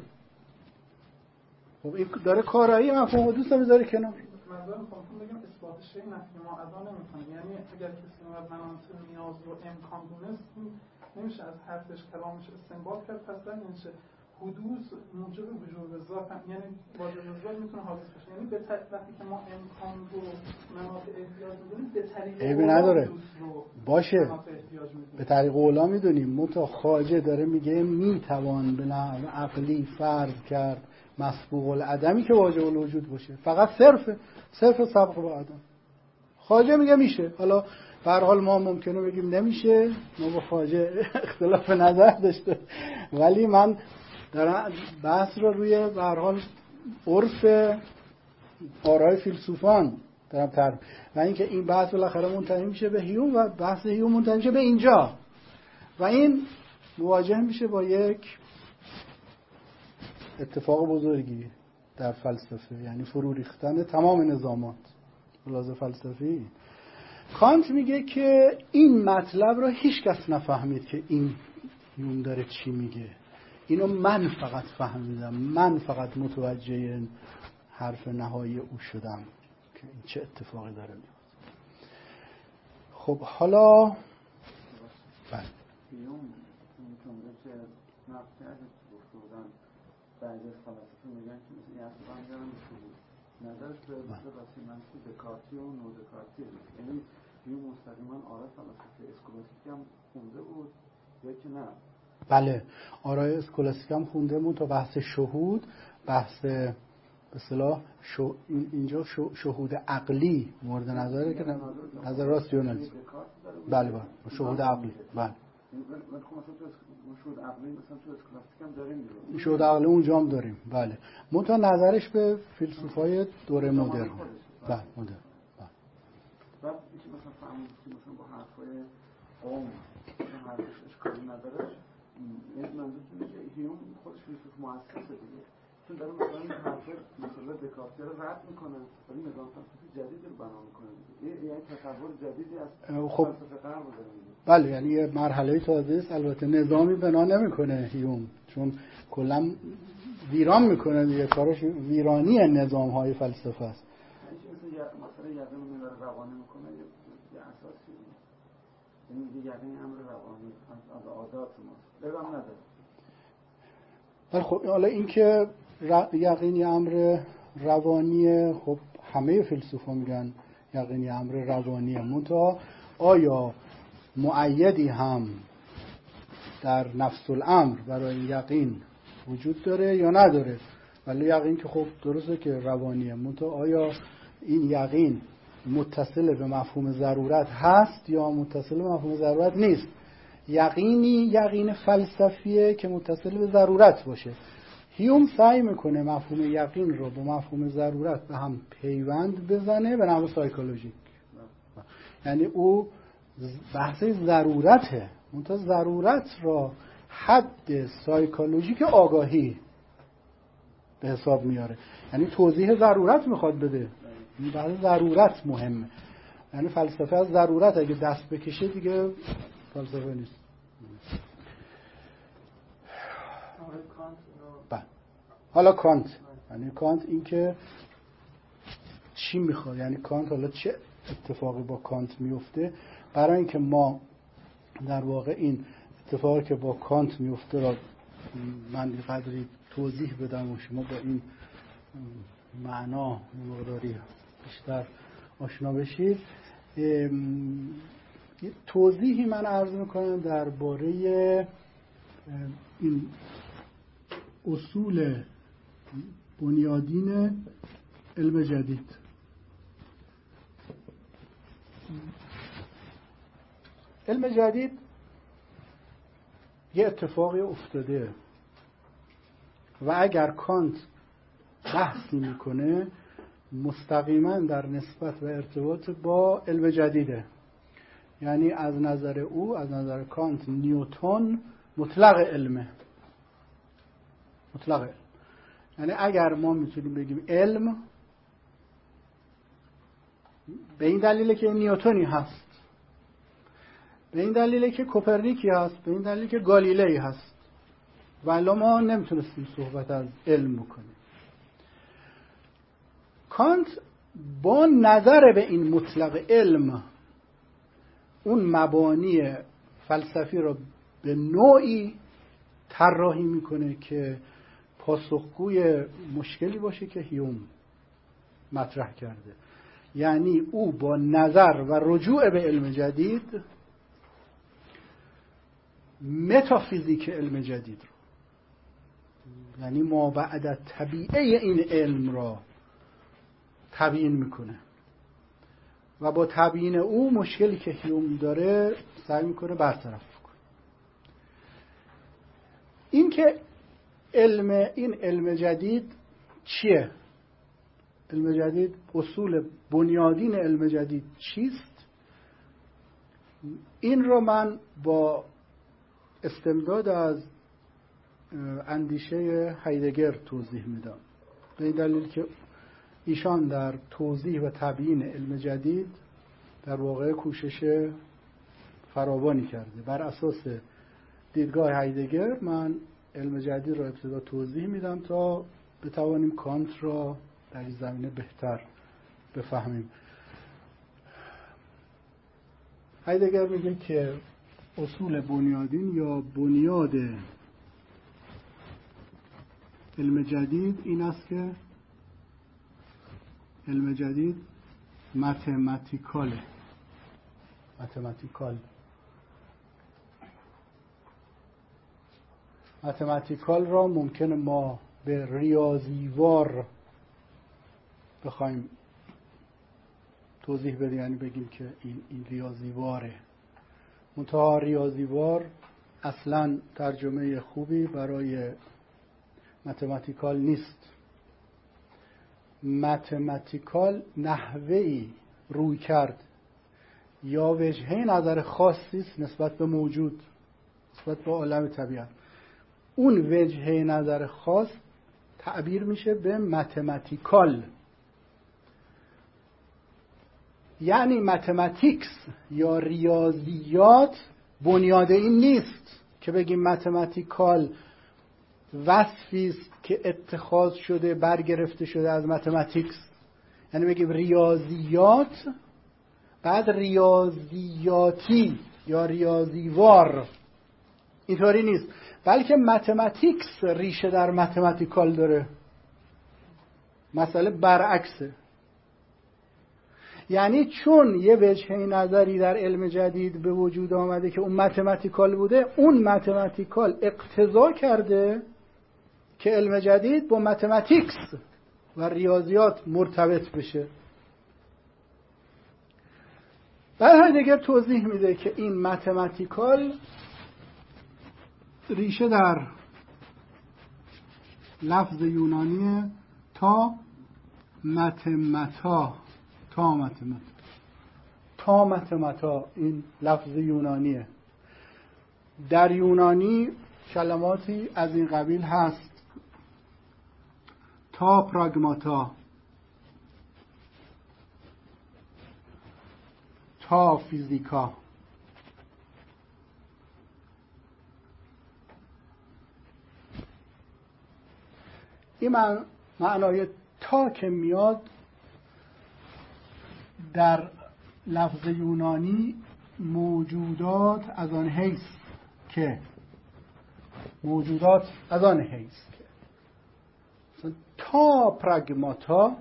خب این داره کارایی مفهوم حدوث رو میذاره کنار. مثلا میخوام بگم اثبات شیء نفی ما ادا نمیکنه، یعنی اگر کسی نوبت مناط نیاز رو امکان دونست نمیشه از حرفش کلامش استنباط کرد. پس این چه حدوث موجب وجود ذات، یعنی واجب ذات میتونه حادث بشه، یعنی به وقتی که ما امکان رو مناط احتیاج میدونیم به طریق نداره باشه، به طریق اولا میدونیم. متا خواجه داره میگه میتوان به نحو عقلی فرض کرد مسبوق العدمی که واجب الوجود باشه، فقط صرف سبق به عدم. خواجه میگه میشه. حالا به هر حال ما ممکنه بگیم نمیشه، ما با خواجه اختلاف نظر داشته، ولی من در بحث رو روی به هر حال عرف آرای فیلسوفان دارم طرح، و اینکه این بحث بالاخره منتهی میشه به هیوم و بحث هیوم منتهی میشه به اینجا، و این مواجه میشه با یک اتفاق بزرگی در فلسفه، یعنی فرو ریختن تمام نظامات لحاظ فلسفی. کانت میگه که این مطلب رو هیچ کس نفهمید که این هیوم داره چی میگه، اینو من فقط فهمیدم، من فقط متوجه حرف نهایی او شدم که این چه اتفاقی داره میفته. خب حالا بله بعضی فلسفه میگن که این اصلا دارن شروع نداشت به واسه من که دکارتی و نو دکارتی، یعنی یه مستقیما آرای فلسفه اسکولاستیک هم خونده بود یا که نه؟ بله آرای اسکولاستیک هم خونده بود تا بحث شهود، بحث به اصطلاح اینجا شهود عقلی مورد نظره که نظر راسیونالیسم. بله شهود عقلی. بله من خب مثلا شهود عقلی اونجا هم داریم. بله منتها نظرش به فیلسوفای دوره مدرن. بله مدرن. بله بعد اینکه مثلا فهمید که مثلا با حرفای قوم حرفش اشکالی نداره، یعنی منظورش اینه که هیوم خودش فیلسوف مؤسسه دیگه، چون داره مثلا این حرفای مثلا دکارت رو رد میکنه ولی نظام فلسفی جدید رو بنا میکنه، یعنی تصور جدیدی از فلسفه غرب داره. بله یعنی یه مرحله تازه است. البته نظامی بنا نمیکنه هیوم، چون کلا ویران میکنه دیگه، کارش ویرانی نظام‌های فلسفه است. مثلا یقین روانی میکنه یه اساسی، یعنی یقین امر روانی از عادات ماست، لزوم نداره. ولی خب حالا اینکه یقین امر روانی، خب همه فیلسوفا میگن یقین امر روانیه، منتها آیا مؤیدی هم در نفس الامر برای یقین وجود داره یا نداره؟ ولی یقین که خب درسته که روانیه، منتها آیا این یقین متصل به مفهوم ضرورت هست یا متصل به مفهوم ضرورت نیست؟ یقینی یقین فلسفیه که متصل به ضرورت باشه. هیوم سعی میکنه مفهوم یقین رو با مفهوم ضرورت به هم پیوند بزنه به نحو سایکولوژیک، یعنی او بحث ضرورته، منتها ضرورت را حد سایکولوژیک آگاهی به حساب میاره، یعنی توضیح ضرورت میخواد بده. این بحث ضرورت مهمه، یعنی فلسفه از ضرورت اگه دست بکشه دیگه فلسفه نیست. حالا کانت، یعنی کانت این که چی میخواد، یعنی کانت حالا چه اتفاقی با کانت میفته برای اینکه ما در واقع این اتفاقی که با کانت میفته را من یه قدری توضیح بدم و شما با این معنا مقداری بیشتر آشنا بشید. یه توضیحی من عرض میکنم درباره این اصول بنیادین علم جدید. علم جدید یه اتفاقی افتاده و اگر کانت بحثی میکنه مستقیما در نسبت و ارتباط با علم جدیده، یعنی از نظر او، از نظر کانت، نیوتن مطلق علمه، مطلق علم. یعنی اگر ما میتونیم بگیم علم، به این دلیله که نیوتنی هست، به این دلیله که کوپرنیکی هست، به این دلیله که گالیله هست، ولی ما نمیتونستیم صحبت از علم بکنیم. کانت با نظر به این مطلق علم اون مبانی فلسفی را به نوعی طراحی میکنه که پاسخگوی مشکلی باشه که هیوم مطرح کرده. یعنی او با نظر و رجوع به علم جدید متافیزیک علم جدید رو، یعنی ما بعد از طبیعه این علم را تبیین میکنه و با تبیین او مشکلی که هیوم داره سعی میکنه برطرف کنه. این که این علم جدید چیه؟ علم جدید، اصول بنیادین علم جدید چیست؟ این رو من با استمداد از اندیشه هایدگر توضیح میدم، به این دلیل که ایشان در توضیح و تبیین علم جدید در واقع کوشش فراوانی کرده. بر اساس دیدگاه هایدگر من علم جدید را ابتدا توضیح میدم تا بتوانیم کانت را در این زمینه بهتر بفهمیم. هایدگر میگه که اصول بنیادین یا بنیاد علم جدید این است که علم جدید متمتیکال را ممکنه ما به ریاضیوار بخوایم توضیح بدیم، یعنی بگیم که این ریاضیواره. منتها ریاضیوار اصلا ترجمه خوبی برای متمتیکال نیست. متمتیکال نحوهی روی کرد یا وجهه نظر خاصی است نسبت به موجود، نسبت به عالم طبیعت. اون وجهه نظر خاص تعبیر میشه به متمتیکال. یعنی متماتیکس یا ریاضیات بنیاد این نیست که بگیم متمتیکال وصفی است که اتخاذ شده، برگرفته شده از متماتیکس. یعنی بگیم ریاضیات، بعد ریاضیاتی یا ریاضیوار، اینطوری نیست، بلکه متماتیکس ریشه در متمتیکال داره. مسئله برعکسه، یعنی چون یه وجهه نظری در علم جدید به وجود آمده که اون متمتیکال بوده، اون متمتیکال اقتضا کرده که علم جدید با متماتیکس و ریاضیات مرتبط بشه. بعد هایدگر توضیح میده که این متمتیکال ریشه در لفظ یونانی تا متمتا، تا متمتا این لفظ یونانیه. در یونانی کلماتی از این قبیل هست، تا پراگماتا، تا فیزیکا، این معنای تا که میاد در لفظ یونانی موجودات از آن حیث که تا پراگماتا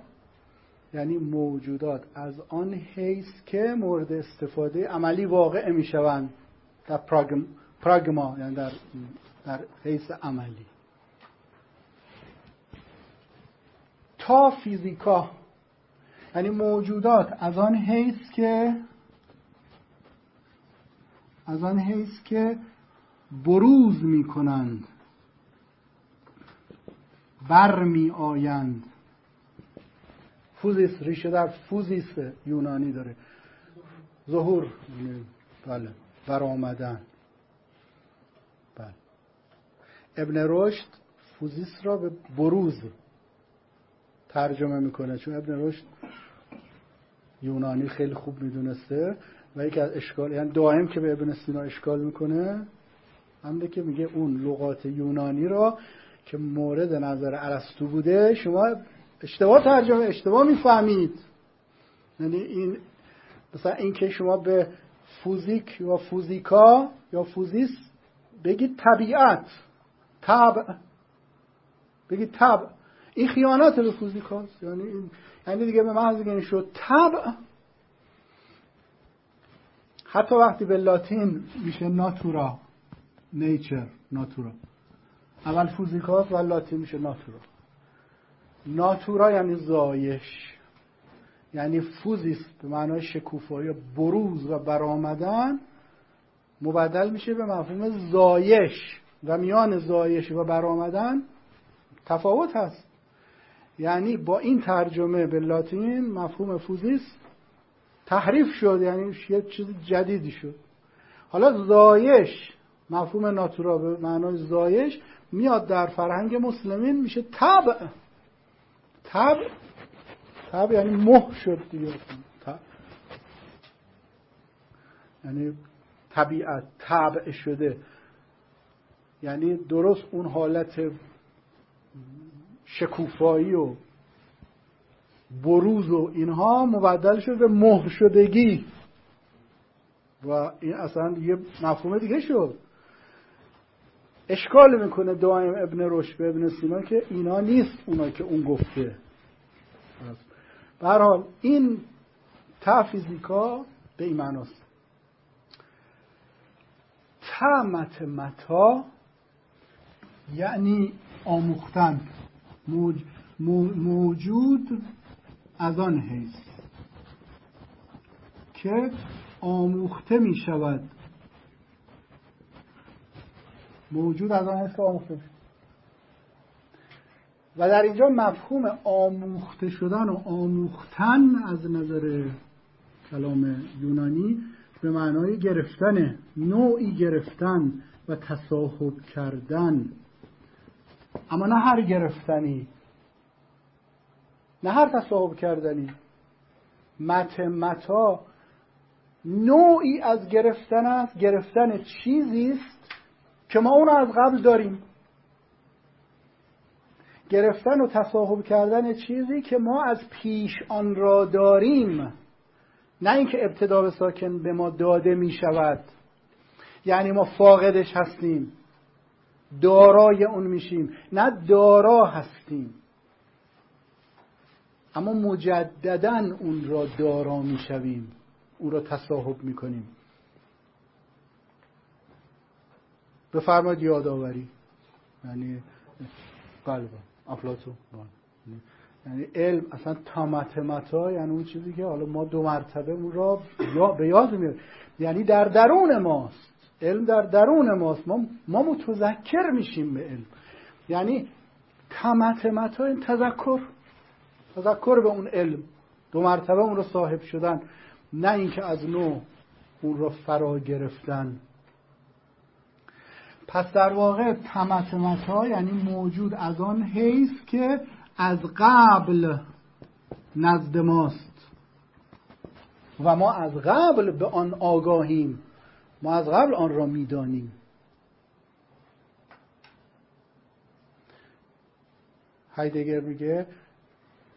یعنی موجودات از آن حیث که مورد استفاده عملی واقع می شوند در پراگما، یعنی در حیث عملی. تا فیزیکا یعنی موجودات از آن حیث که از آن حیث که بروز می کنند، برمی آیند. فوزیس ریشه در فوزیس یونانی داره، ظهور، بله، برآمدن. بله، ابن رشد فوزیس را به بروز ترجمه میکنه، چون ابن رشد یونانی خیلی خوب میدونسته و یک از اشکال، یعنی دائم که به ابن سینا اشکال میکنه همینه که میگه اون لغات یونانی را که مورد نظر ارسطو بوده شما اشتباه ترجمه، اشتباه میفهمید. یعنی این مثلا اینکه شما به فوزیک یا فوزیکا یا فوزیس بگید طبیعت، طبع بگید طبع، این خیانت به فوزیکاست. یعنی دیگه به محض این شد طبع، حتی وقتی به لاتین میشه ناتورا، نیچر، ناتورا، اول فوزیکاست و لاتین میشه ناتورا. ناتورا یعنی زایش، یعنی فوزیس به معنای شکوفایی، بروز و برآمدن، مبدل میشه به مفهوم زایش و میان زایش و برآمدن تفاوت هست. یعنی با این ترجمه به لاتین مفهوم فوزیس تحریف شد، یعنی یه چیز جدیدی شد. حالا زایش، مفهوم ناتورا به معنای زایش میاد در فرهنگ مسلمین میشه طبع. طبع یعنی مه شد دیگه، یعنی طبیعت طبع شده، یعنی درست اون حالت شکوفایی و بروز و اینها مبدل شد به مه شدگی و این اصلا یه مفهوم دیگه شد. اشکال میکنه دائم ابن رشد به ابن سینا که اینا نیست اونا که اون گفته. به هر حال این تا فیزیکا به این معناست. تا متمتا یعنی آموختن، موجود از آن حیث که آموخته می شود، موجود از آن حیث آموخته می شود. و در اینجا مفهوم آموخته شدن و آموختن از نظر کلام یونانی به معنای گرفتن، نوعی گرفتن و تصاحب کردن، اما نه هر گرفتنی، نه هر تصاحب کردنی. متمتا نوعی از گرفتن است، گرفتن چیزی است که ما اون از قبل داریم، گرفتن و تصاحب کردن چیزی که ما از پیش آن را داریم، نه اینکه ابتدا به ساکن به ما داده می شود، یعنی ما فاقدش هستیم دارای اون میشیم، نه دارا هستیم اما مجدداً اون را دارا میشویم، اون را تصاحب میکنیم. بفرمایید یادآوری، یعنی قلب افلاطون، یعنی علم اصلا تامتمتا یعنی اون چیزی که حالا ما دو مرتبه اون را به یاد میاریم، یعنی در درون ماست، علم در درون ماست، ما متذکر میشیم به علم. یعنی تامتمتا این تذکر به اون علم، دو مرتبه اون رو صاحب شدن، نه اینکه از نو اون رو فرا گرفتن. پس در واقع تمتمتا یعنی موجود از آن حیث که از قبل نزد ماست و ما از قبل به آن آگاهیم، ما از قبل آن را میدانیم. هایدگر میگه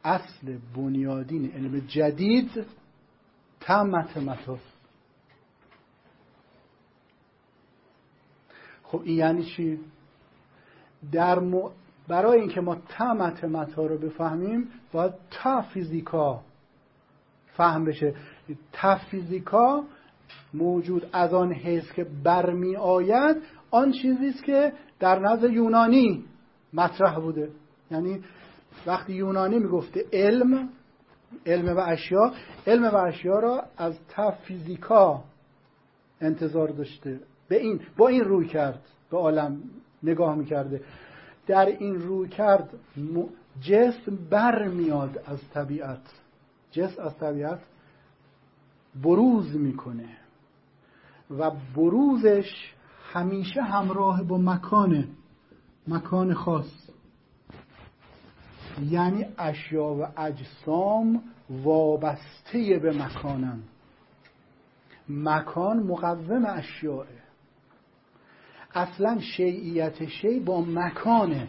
اصل بنیادین علم جدید تمتمتاست. خب این یعنی چی؟ برای اینکه ما تمتمتا رو بفهمیم باید تا فیزیکا فهم بشه. تا فیزیکا موجود از آن حیث که برمی آید، آن چیزیست که در نزد یونانی مطرح بوده. یعنی وقتی یونانی میگفته علم و اشیا را از تا فیزیکا انتظار داشته، با این روی کرد به عالم نگاه میکرده. در این روی کرد جسم برمیاد از طبیعت، جسم از طبیعت بروز میکنه و بروزش همیشه همراه با مکان خاص، یعنی اشیا و اجسام وابسته به مکانن. مکان مقوم اشیاءه. اصلا شیعیت شی با مکانه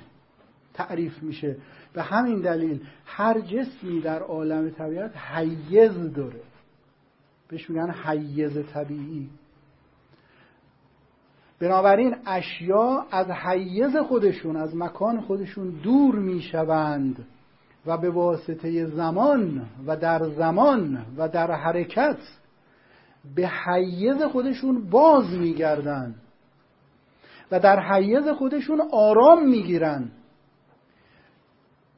تعریف میشه. به همین دلیل هر جسمی در عالم طبیعت حیز داره، بهش میگن حیز طبیعی. بنابراین اشیا از حیز خودشون، از مکان خودشون دور میشوند و به واسطه زمان و در زمان و در حرکت به حیز خودشون باز میگردن و در حیز خودشون آرام میگیرن.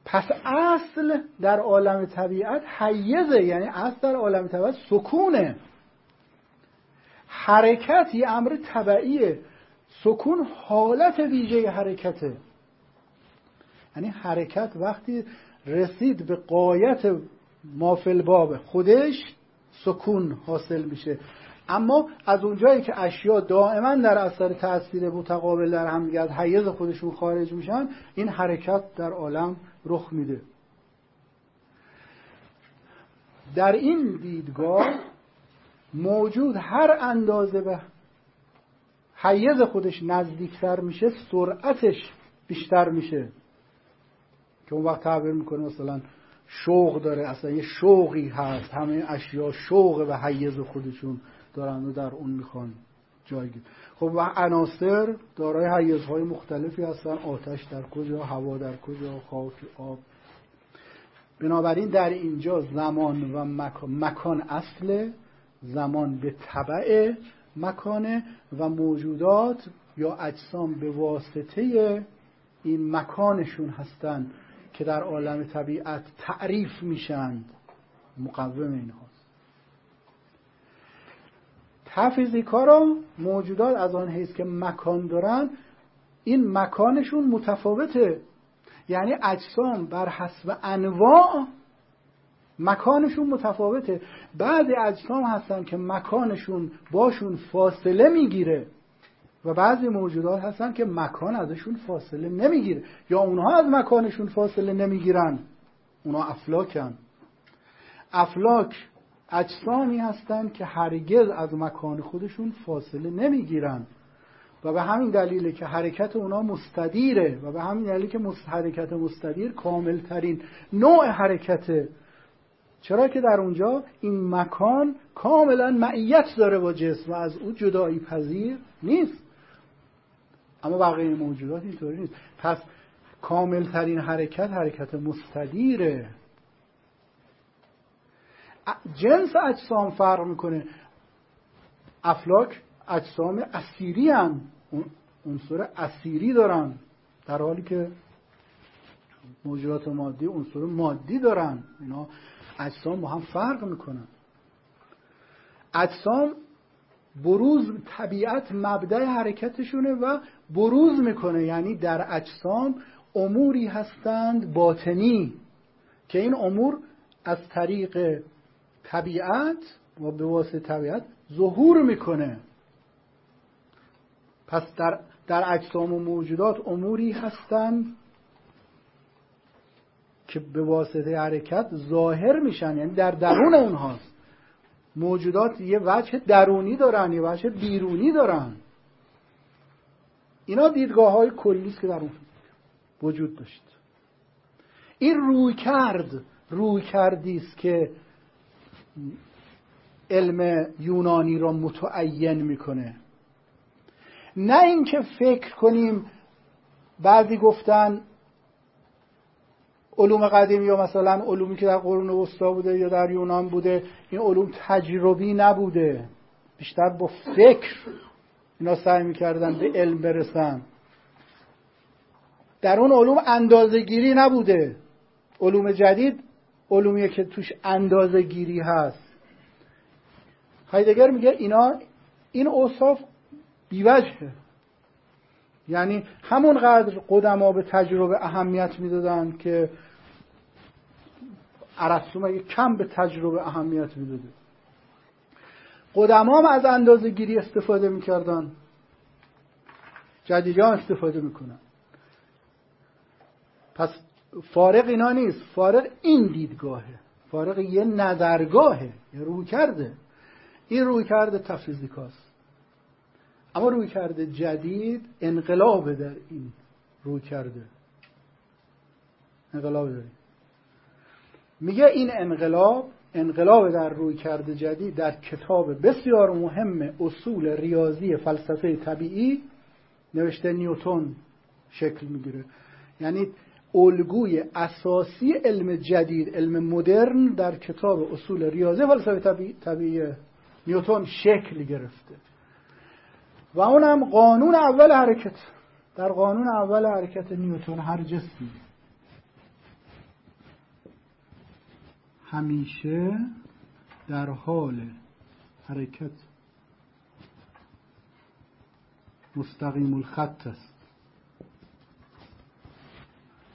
پس اصل در عالم طبیعت حیزه، یعنی اصل در عالم طبیعت سکونه. حرکت یه امر طبیعیه، سکون حالت ویژه حرکته. یعنی حرکت وقتی رسید به غایت مافلباب خودش سکون حاصل میشه. اما از اونجایی که اشیا دائما در اثر تاثیر متقابل در هم دیگه از حیز خودشون خارج میشن، این حرکت در عالم رخ میده. در این دیدگاه موجود هر اندازه به حیز خودش نزدیکتر میشه، سرعتش بیشتر میشه، که اون وقت تعبیر میکنه مثلا شوق داره، اصلا یه شوقی هست، همه اشیا شوق و حیز خودشون دارن و در اون میخوان جایگیر. خب و عناصر دارای حیزهای مختلفی هستن، آتش در کجا، هوا در کجا، خاک، آب. بنابراین در اینجا زمان و مکان اصله، زمان به تبع مکانه و موجودات یا اجسام به واسطه این مکانشون هستن که در عالم طبیعت تعریف میشن، مقوم اینها. تفیزیکا رو موجودات از آن حیث که مکان دارن، این مکانشون متفاوته، یعنی اجسام بر حسب انواع مکانشون متفاوته. بعضی اجسام هستن که مکانشون باشون فاصله میگیره و بعضی موجودات هستن که مکان ازشون فاصله نمیگیره، یا اونها از مکانشون فاصله نمیگیرن، اونها افلاکن. افلاک اجسامی هستن که هرگز از مکان خودشون فاصله نمیگیرن و به همین دلیله که حرکت اونا مستدیره و به همین دلیله که حرکت مستدیر کاملترین نوع حرکته، چرا که در اونجا این مکان کاملا معیت داره با جسم و از او جدایی پذیر نیست. اما بقیه موجودات اینطوری نیست. پس کاملترین حرکت، حرکت مستدیره. جنس اجسام فرق میکنه. افلاک اجسام اسیری هن، عنصر اسیری دارن، در حالی که موجودات مادی عنصر مادی دارن. اینا اجسام با هم فرق میکنن. اجسام بروز، طبیعت مبدأ حرکتشونه و بروز میکنه، یعنی در اجسام اموری هستند باطنی که این امور از طریق طبیعت و به واسطه طبیعت ظهور میکنه. پس در اجسام و موجودات اموری هستند که به واسطه حرکت ظاهر میشن، یعنی در درون اونهاست. موجودات یه وجه درونی دارن، یه وجه بیرونی دارن. اینا دیدگاه‌های کلیست که در اون وجود داشت. این رویکردی است که علم یونانی را متعین میکنه. نه اینکه فکر کنیم، بعضی گفتن علوم قدیم یا مثلا علومی که در قرون وسطا بوده یا در یونان بوده، این علوم تجربی نبوده، بیشتر با فکر اینا سعی میکردن به علم برسن. در اون علوم اندازه‌گیری نبوده. علوم جدید علومیه که توش اندازه‌گیری هست. هایدگر میگه اینا این اوصاف بیوجهه. یعنی همونقدر قدما به تجربه اهمیت میدادن که ارسطو مگه کم به تجربه اهمیت میداده؟ قدما هم از اندازه گیری استفاده میکردن، جدیدا استفاده میکنن. پس فارق اینا نیست، فارق این دیدگاهه، فارق یه نظرگاهه، یه روی کرده. این روی کرده تفیزیکاست، اما روی کرده جدید انقلاب در این روی کرده، انقلاب داری. میگه این انقلاب در روی کرده جدید در کتاب بسیار مهم اصول ریاضی فلسفه طبیعی نوشته نیوتن شکل میگیره. یعنی الگوی اساسی علم جدید، علم مدرن، در کتاب اصول ریاضی فلسفه طبیعی نیوتن شکل گرفته و اونم قانون اول حرکت. در قانون اول حرکت نیوتن هر جسمی همیشه در حال حرکت مستقیم الخط است.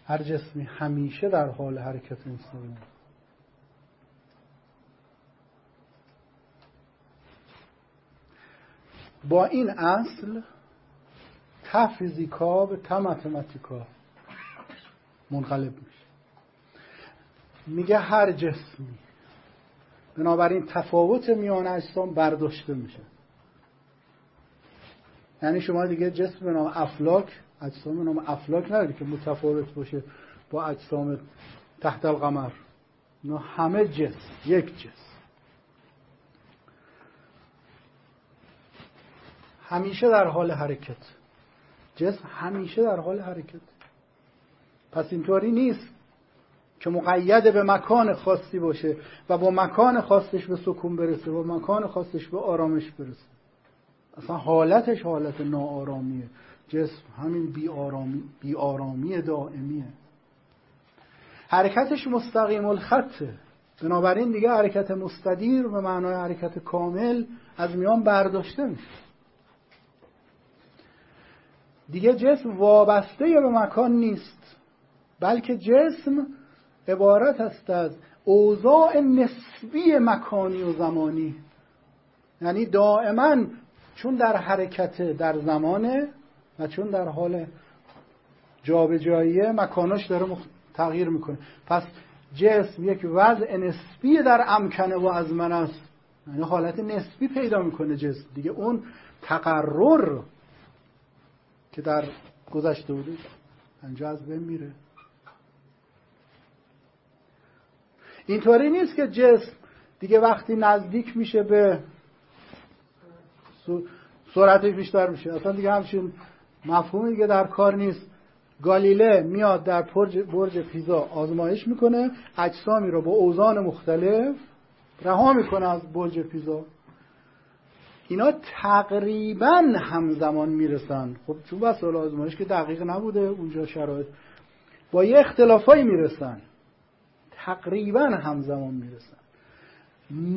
هر جسمی همیشه در حال حرکت مستقیم. با این اصل تا فیزیکا به تا ماتماتیکا منقلب میشه. میگه هر جسمی، بنابراین تفاوت میان اجسام برداشته میشه. یعنی شما دیگه جسم به نام افلاک، اجسام به نام افلاک نداری که متفاوت باشه با اجسام تحت القمر. نه، همه جسم یک جسم همیشه در حال حرکت، جسم همیشه در حال حرکت. پس اینطوری نیست که مقید به مکان خاصی باشه و با مکان خاصش به سکون برسه، با مکان خاصش به آرامش برسه. اصلا حالتش حالت ناآرامیه، جسم همین بی آرامی دائمیه. حرکتش مستقیم الخطه، بنابراین دیگه حرکت مستدیر به معنای حرکت کامل از میان برداشته میشه. دیگه جسم وابسته به مکان نیست، بلکه جسم عبارت است از اوضاع نسبی مکانی و زمانی. یعنی دائما چون در حرکت در زمانه و چون در حال جابجایی مکانش داره تغییر میکنه. پس جسم یک وضع نسبی در امکنه و از من است، یعنی حالت نسبی پیدا میکنه جسم. دیگه اون تقرر که در گذشته بوده انجا از بین میره. اینطوری نیست که جسم دیگه وقتی نزدیک میشه به سرعتش بیشتر میشه، اصلا دیگه همچین مفهومی دیگه در کار نیست. گالیله میاد در برج پیزا آزمایش میکنه، اجسامی رو با اوزان مختلف رها میکنه از برج پیزا. اینا تقریبا همزمان میرسن، خب چون وسایل آزمایش که دقیق نبوده اونجا شرایط، با یه اختلافایی میرسن، تقریبا همزمان میرسن.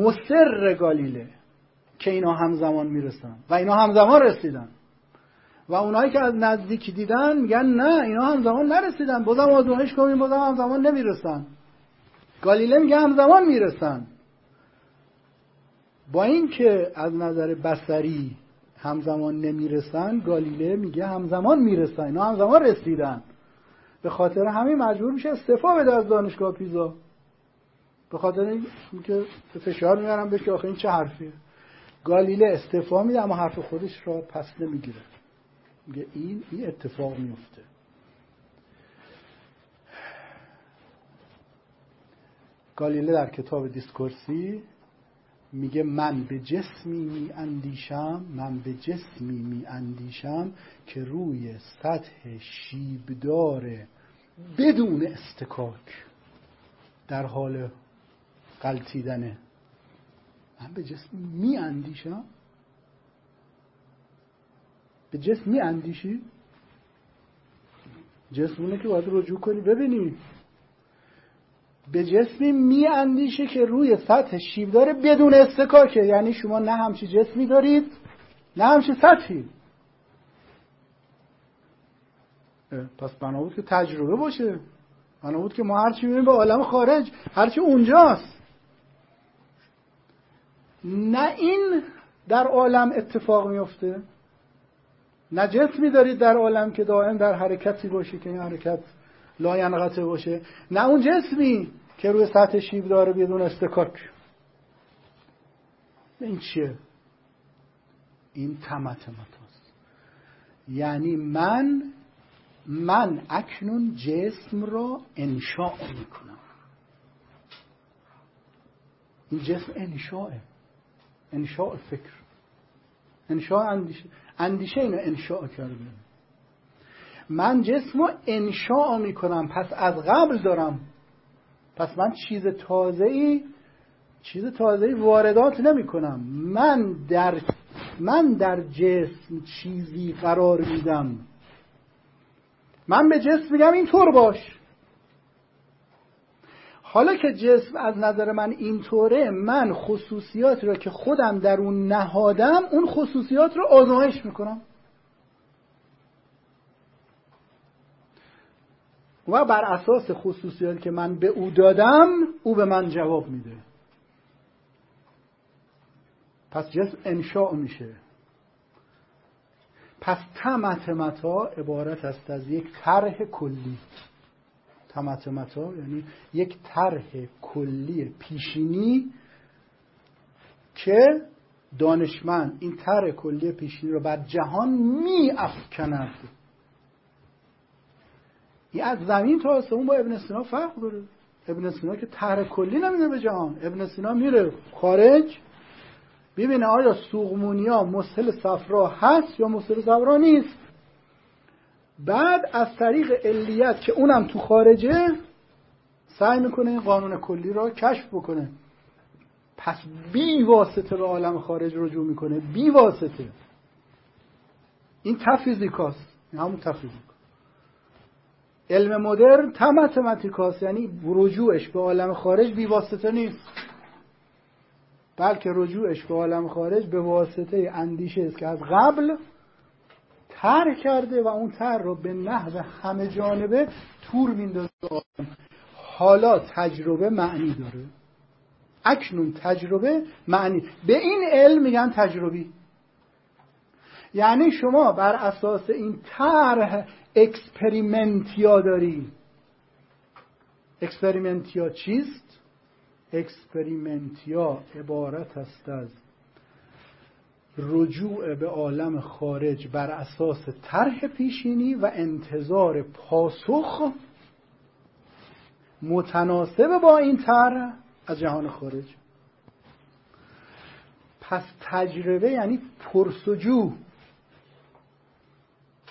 مصر گالیله که اینا همزمان میرسن و اینا همزمان رسیدن، و اونایی که از نزدیک دیدن میگن نه اینا همزمان نرسیدن، بازم آزمایش کنیم بازم همزمان نمیرسن. گالیله میگه همزمان میرسن. با اینکه از نظر بصری همزمان نمیرسن، گالیله میگه همزمان میرسن، اینا همزمان رسیدن. به خاطر همین مجبور میشه استعفا بده از دانشگاه پیزا، به خاطر اینکه فشار میارن بهش که آخه این چه حرفیه. گالیله استعفا میده اما حرف خودش را پس نمیگیره، میگه این اتفاق میفته. گالیله در کتاب دیسکورسی میگه من به جسمی می اندیشم که روی سطح شیبدار بدون استکاک در حال غلطیدنه. من به جسمی می اندیشم. به جسم می اندیشی؟ جسمونه که باید رجوع کنی ببینی. به جسمی می اندیشه که روی سطح شیبدار بدون استکاکه، یعنی شما نه همچی جسمی دارید نه همچه سطحی. پس بنا بود که تجربه باشه، بنا بود که ما هرچی می‌بینیم به عالم خارج، هرچی اونجاست. نه این در عالم اتفاق میفته، نه جسمی دارید در عالم که دائم در حرکتی باشه که این حرکت لاینقطع باشه، نه اون جسمی که روی سطح شیب داره بدون استکاک. این چیه؟ این تمتمتاست. یعنی من اکنون جسم را انشاء میکنم. این جسم انشاءه، انشاء فکر، انشاء اندیشه. اندیشه اینو انشاء کرده. من جسم رو انشاء میکنم، پس از قبل دارم. پس من چیز تازه‌ای واردات نمیکنم. من در جسم چیزی قرار میدم. من به جسم میگم این طور باش. حالا که جسم از نظر من اینطوره، من خصوصیات را که خودم در اون نهادم، اون خصوصیات رو آزمایش میکنم و بر اساس خصوصیاتی که من به او دادم، او به من جواب میده. پس جسم انشاء میشه. پس تمتمتا عبارت است از یک طرح کلی. تمتمتا یعنی یک طرح کلی پیشینی که دانشمند این طرح کلی پیشینی رو بر جهان می افکند. یه از زمین تا آسمون با ابن سینا فرق داره. ابن سینا که طرح کلی نمیده به جهان. ابن سینا میره خارج، ببینه آیا سوقمونیا مسهل صفرا هست یا مسهل صفرا نیست. بعد از طریق علیت که اونم تو خارجه، سعی میکنه این قانون کلی را کشف بکنه. پس بی واسطه به عالم خارج رجوع میکنه. بی واسطه. این تفیزیکاست. این همون تفیزیک. علم مدرن تمتمتیکاست، یعنی رجوعش به عالم خارج بی واسطه نیست، بلکه رجوعش به عالم خارج به واسطه اندیشه است که از قبل طرح کرده و اون طرح رو به نحو همه جانبه تور میندازه. حالا تجربه معنی داره. اکنون تجربه معنی، به این علم میگن تجربی. یعنی شما بر اساس این طرح اکسپریمنتیا داری. اکسپریمنتیا چیست؟ اکسپریمنتیا عبارت است از رجوع به عالم خارج بر اساس طرح پیشینی و انتظار پاسخ متناسب با این طرح از جهان خارج. پس تجربه یعنی پرسجو.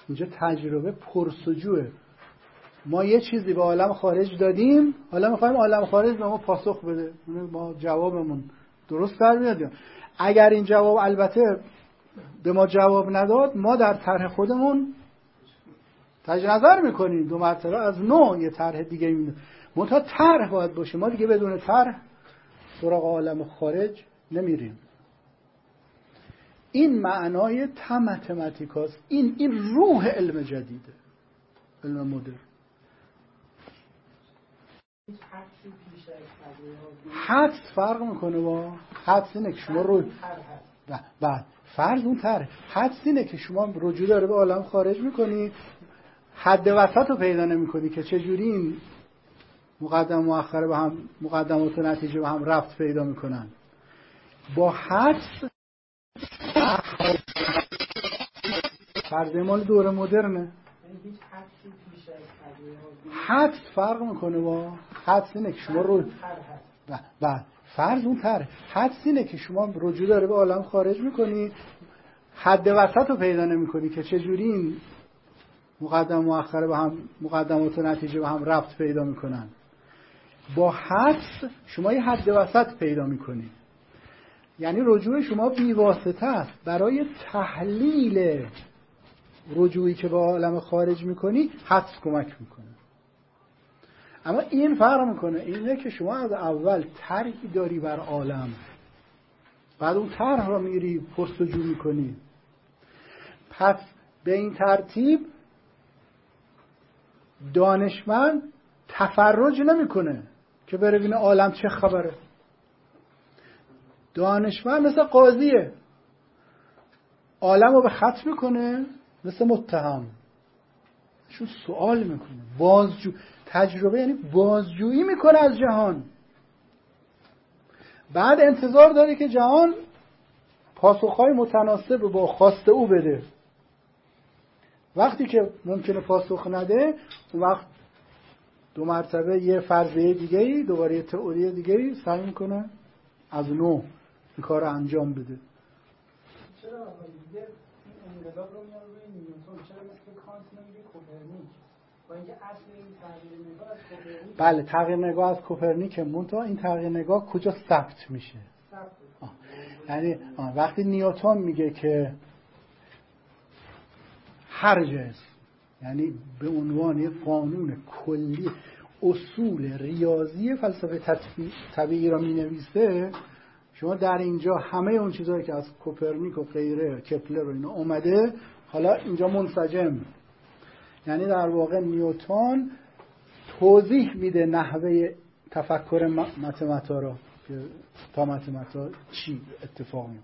اینجا تجربه پرسجوه. ما یه چیزی به عالم خارج دادیم، حالا می‌خوایم عالم خارج به ما پاسخ بده. ما جوابمون درست در میاد. اگر این جواب البته به ما جواب نداد، ما در طرح خودمون تجنظر میکنیم، دو مرتبه از نوع یه طرح دیگه میدیم. منتها طرح باید باشه. ما دیگه بدون طرح سراغ عالم خارج نمیریم. این معنای تمتمتیکاست. این روح علم جدیده، علم مدرن. حدس فرق میکنه. با حدس اینه که شما رو بعد فرض اون طرح، حدس اینه که شما رجوع داره به عالم خارج میکنی، حد وسط رو پیدا نمیکنی که چجوری این مقدمات و نتیجه به هم ربط پیدا میکنن. با حدس فرض مال دوره مدرنه. حدس فرق میکنه. با حدس اینه که شما رو بعد فرض اون طرح، حدس اینه که شما رجوع داره به عالم خارج میکنی، حد وسط رو پیدا نمیکنی که چجوری این مقدمات و نتیجه به هم ربط پیدا میکنن. با حدس شما یه حد وسط پیدا میکنی، یعنی رجوع شما بیواسطه است. برای تحلیل رجوعی که به عالم خارج میکنی حدس کمک میکنه. اما این فرق میکنه. اینه که شما از اول طرحی داری بر عالم، بعد اون طرح رو میری پرسجو میکنی. پس به این ترتیب دانشمند تفرج نمیکنه که بره ببینه عالم چه خبره. دانشمند مثل قاضیه، عالم رو به خط میکنه مثل متهم، چون سوال میکنه، تجربه یعنی بازجویی میکنه از جهان، بعد انتظار داره که جهان پاسخهای متناسب با خواست او بده. وقتی که ممکنه پاسخ نده، اون وقت دو مرتبه یه فرضیه دیگه‌ای، دوباره یه تئوری دیگه‌ای سعی میکنه از نو این کار رو انجام بده. چرا دیگه این انقلاب رو میان روی نیوتن؟ چرا مثل کانت نمیگه کوپرنیک؟ با اینکه اصل این تغییر نگاه از کوپرنیک، بله تغییر نگاه از کوپرنیک، منتها این تغییر نگاه کجا ثبت میشه؟ یعنی وقتی نیوتن میگه که هر جسم، یعنی به عنوان یه قانون کلی اصول ریاضی فلسفه طبیعی را می‌نویسه، شما در اینجا همه اون چیزهایی که از کوپرنیک و غیره، کپلر و اینا اومده، حالا اینجا منسجم. یعنی در واقع نیوتن توضیح میده نحوه تفکر ماتماتیکا را که تا ماتماتیکا چی اتفاق میفته.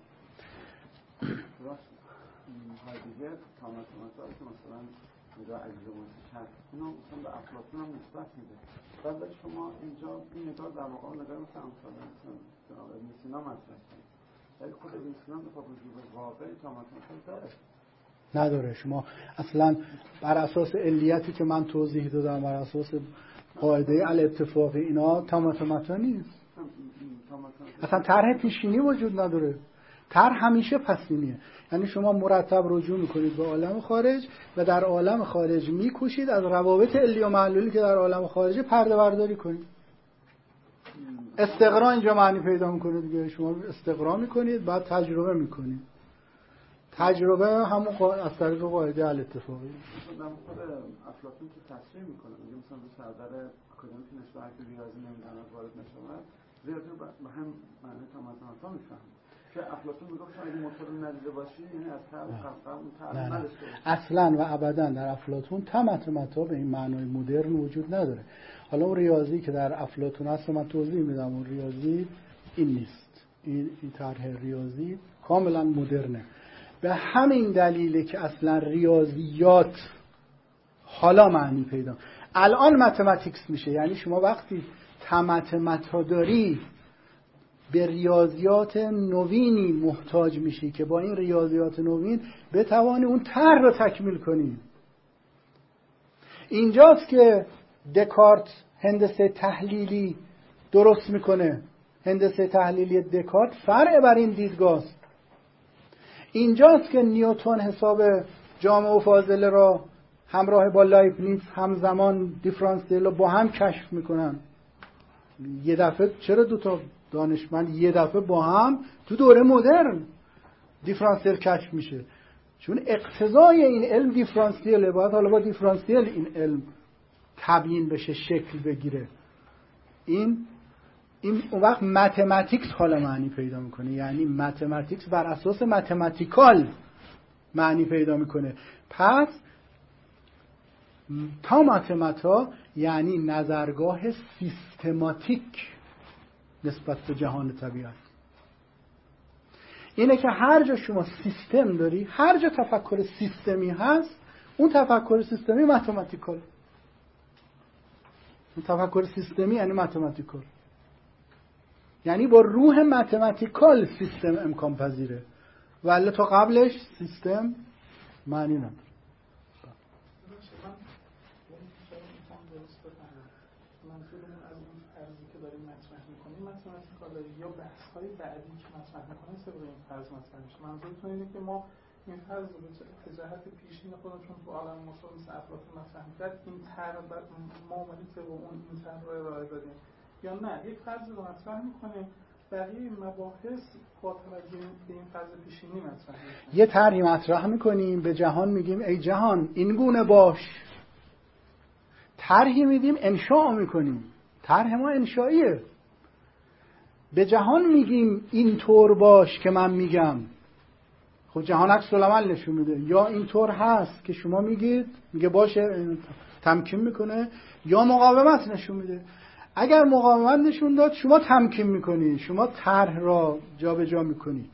هایدگر تا ماتماتیکا که مثلا اینجا اجراماتی کرد، این هم اصلا به افلاطون هم نسبت میده. بعد شما اینجا این نگاه در واقع نگاه مثل امثاله ابن سینا مطرح کنید، ولی خود ابن سینا به وجود واقعی تا ماتماتیکا داره؟ نداره. شما اصلا بر اساس علیتی که من توضیح دادم، بر اساس قاعده الاتفاقی، اینا تا ماتماتیکا نیست. اصلا طرح پیشینی وجود نداره، طرح همیشه پسینیه. یعنی شما مرتب رجوع میکنید به عالم خارج و در عالم خارج میکوشید از روابط علی و معلولی که در عالم خارج پرده برداری کنید. استقرا اینجا معنی پیدا میکنه دیگه. شما استقرا میکنید، بعد تجربه میکنید. تجربه همون از طریق قاعده الاتفاقی. مثلا خود افلاطون که تصریح میکنه، میگه مثلا به سردر اکادمی که نسبت به ریاضی نمیدونه وارد نشود، ریاضی به هم معنی تمدن‌ها میفهمه. افلاطون میگفت شما اگه مطالعه ندیده باشی، یعنی از طرف نداشته باشی. اصلا و ابدا در افلاطون ماتماتیکا به این معنای مدرن وجود نداره. حالا اون ریاضی که در افلاطون هست من توضیح میدم، اون ریاضی این نیست. این طرح ریاضی کاملا مدرنه. به همین دلیله که اصلا ریاضیات حالا معنی پیدا الان ماتماتیکس میشه. یعنی شما وقتی ماتماتیکا داری، به ریاضیات نوینی محتاج میشی که با این ریاضیات نوین بتوانی اون طرح رو تکمیل کنی. اینجاست که دکارت هندسه تحلیلی درست میکنه. هندسه تحلیلی دکارت فرع بر این دیدگاه است. اینجاست که نیوتن حساب جامعه و فاضله را همراه با لایبنیز همزمان دیفرانسیل رو با هم کشف میکنن. یه دفعه چرا دوتا دانشمند یه دفعه با هم تو دوره مدرن دیفرانسیل کشف میشه؟ چون اقتضای این علم دیفرانسیله، باید حالا با دیفرانسیل این علم تبیین بشه، شکل بگیره. این اون وقت ماتماتیکس حالا معنی پیدا میکنه. یعنی ماتماتیکس بر اساس ماتماتیکال معنی پیدا میکنه. پس تا ماتماتا یعنی نظرگاه سیستماتیک نسبت به جهان طبیعت. اینه که هر جا شما سیستم داری، هر جا تفکر سیستمی هست، اون تفکر سیستمی ماتماتیکال. اون تفکر سیستمی یعنی ماتماتیکال، یعنی با روح ماتماتیکال سیستم امکان پذیره، ولی تا قبلش سیستم معنی نداره. یا بحث‌های بعدی که مطرح می‌کنه سبب این فرض مطرح میشه. منظورتون اینه که ما این فرض رو به جهت پیشین خودشون تو عالم مصوری افلاطون مطرح کرد، این طرح ما اومدیم که اون این طرح رو ارائه دادیم، یا نه یک فرض رو مطرح می‌کنه بقیه مباحث با توجه به این فرض پیشینی مطرح میشه. یه طرحی مطرح می‌کنیم، به جهان میگیم ای جهان این گونه باش، طرحی میدیم انشاء می‌کنیم، طرح ما انشائیه. به جهان میگیم این طور باش که من میگم، خب خب جهان عکس العمل نشون میده. یا اینطور هست که شما میگید میگه باشه تمکین میکنه، یا مقاومت نشون میده. اگر مقاومت نشون داد شما تمکین میکنی، شما طرح را جابجا میکنی،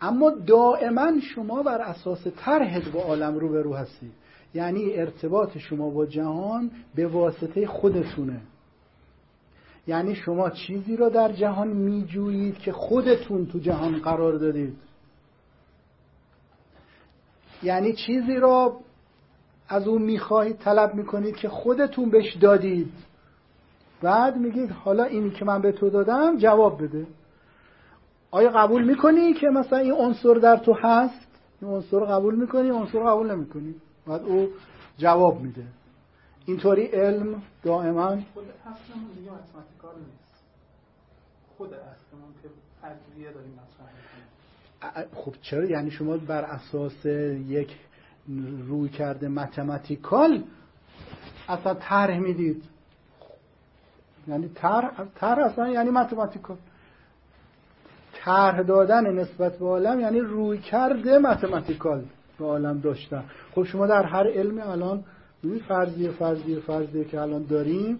اما دائما شما بر اساس طرحت با عالم روبرو هستی. یعنی ارتباط شما با جهان به واسطه خودتونه. یعنی شما چیزی را در جهان میجویید که خودتون تو جهان قرار دادید. یعنی چیزی را از اون میخواهید، طلب میکنید که خودتون بهش دادید. بعد میگید حالا اینی که من به تو دادم جواب بده. آیا قبول میکنی که مثلا این عنصر در تو هست؟ این عنصر قبول میکنی، عنصر قبول نمیکنی. بعد او جواب میده. اینطوری علم دائما خود اصلمون دیگه متماتیکال نیست. خود اصلمون که فرضیه داریم مطرح میکنیم. خب چرا؟ یعنی شما بر اساس یک رویکرد متماتیکال اصلا طرح میدید. یعنی طرح اصلا یعنی متماتیکال. طرح دادن نسبت به عالم یعنی رویکرد متماتیکال به عالم داشتن. خب شما در هر علمی الان این فرضیه که الان داریم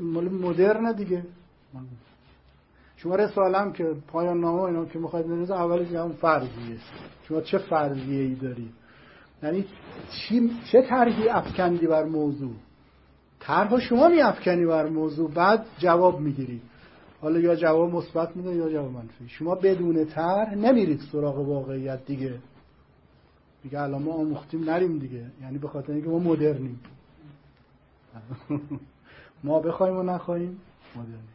مال مدرن دیگه. شما رساله‌ام که پایان نامه اینا که می‌خواید بنویسید اولش همون فرضیه است. شما چه فرضیه‌ای دارید؟ یعنی چه طرحی افکندی بر موضوع؟ طرح شما می‌افکنی بر موضوع، بعد جواب می‌گیری. حالا یا جواب مثبت میده یا جواب منفی. شما بدون طرح نمیرید سراغ واقعیت دیگه. دیگه الان ما آموختیم نریم دیگه. یعنی به خاطر اینکه ما مدرنیم. ما بخوایم و نخوایم مدرنیم.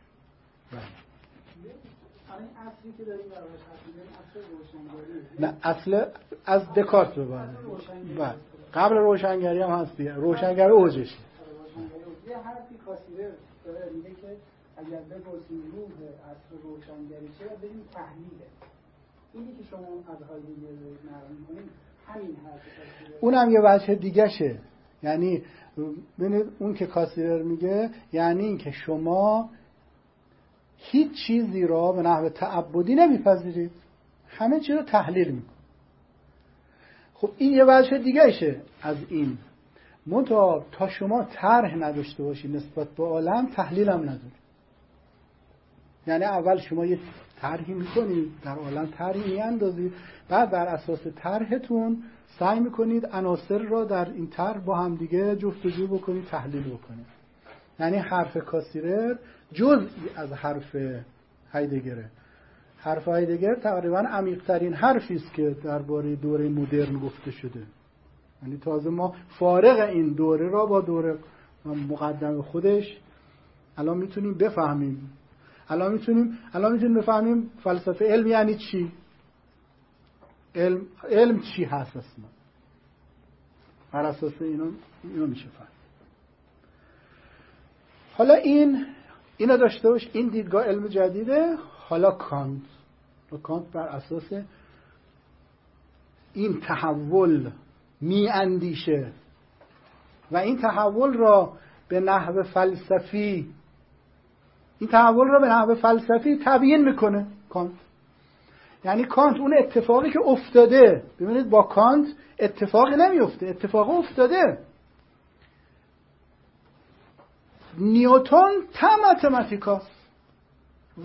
بله. این اصلی که داریم برای روشنگری. نه اصل از دکارت به بعد. بله. قبل روشنگری هم هست دیگه. روشنگری اوجشه. یه حرفی کاسیرر داره میگه که اگر بپرسیم روح اصل روشنگری چیه، بریم تحلیله. اینی که شما از هایدگر نقل می‌کنید اونم یه وجه دیگه شه. یعنی ببینید اون که کاسیرر میگه یعنی این که شما هیچ چیزی را به نحو تعبدی نمیپذیرید، همه چی رو تحلیل میکنید. خب این یه وجه دیگه شه از این. منتها تا شما طرح نداشته باشید نسبت به عالم تحلیل هم ندارید. یعنی اول شما یه طرحی میکنید در عالم، طرحی میاندازید، بعد بر اساس طرحتون سعی میکنید عناصر را در این طرح با هم دیگه جفتجو بکنید، تحلیل بکنید. یعنی حرف کاسیرر جزئی از حرف هایدگره. حرف هایدگر تقریبا عمیق‌ترین حرفی است که درباره دوره مدرن گفته شده. یعنی تازه ما فارغ این دوره را با دوره مقدم خودش الان میتونیم بفهمیم. الان میتونیم بفهمیم فلسفه علم یعنی چی؟ علم چی هست اصلا؟ بر اساس اینا میشه فهم. حالا اینا داشته باش، این دیدگاه علم جدیده. حالا کانت بر اساس این تحول میاندیشه و این تحول را به نحو فلسفی تبیین میکنه کانت. یعنی کانت اون اتفاقی که افتاده، ببینید با کانت اتفاقی نمیفته، اتفاق افتاده. نیوتن تا متماتیکاست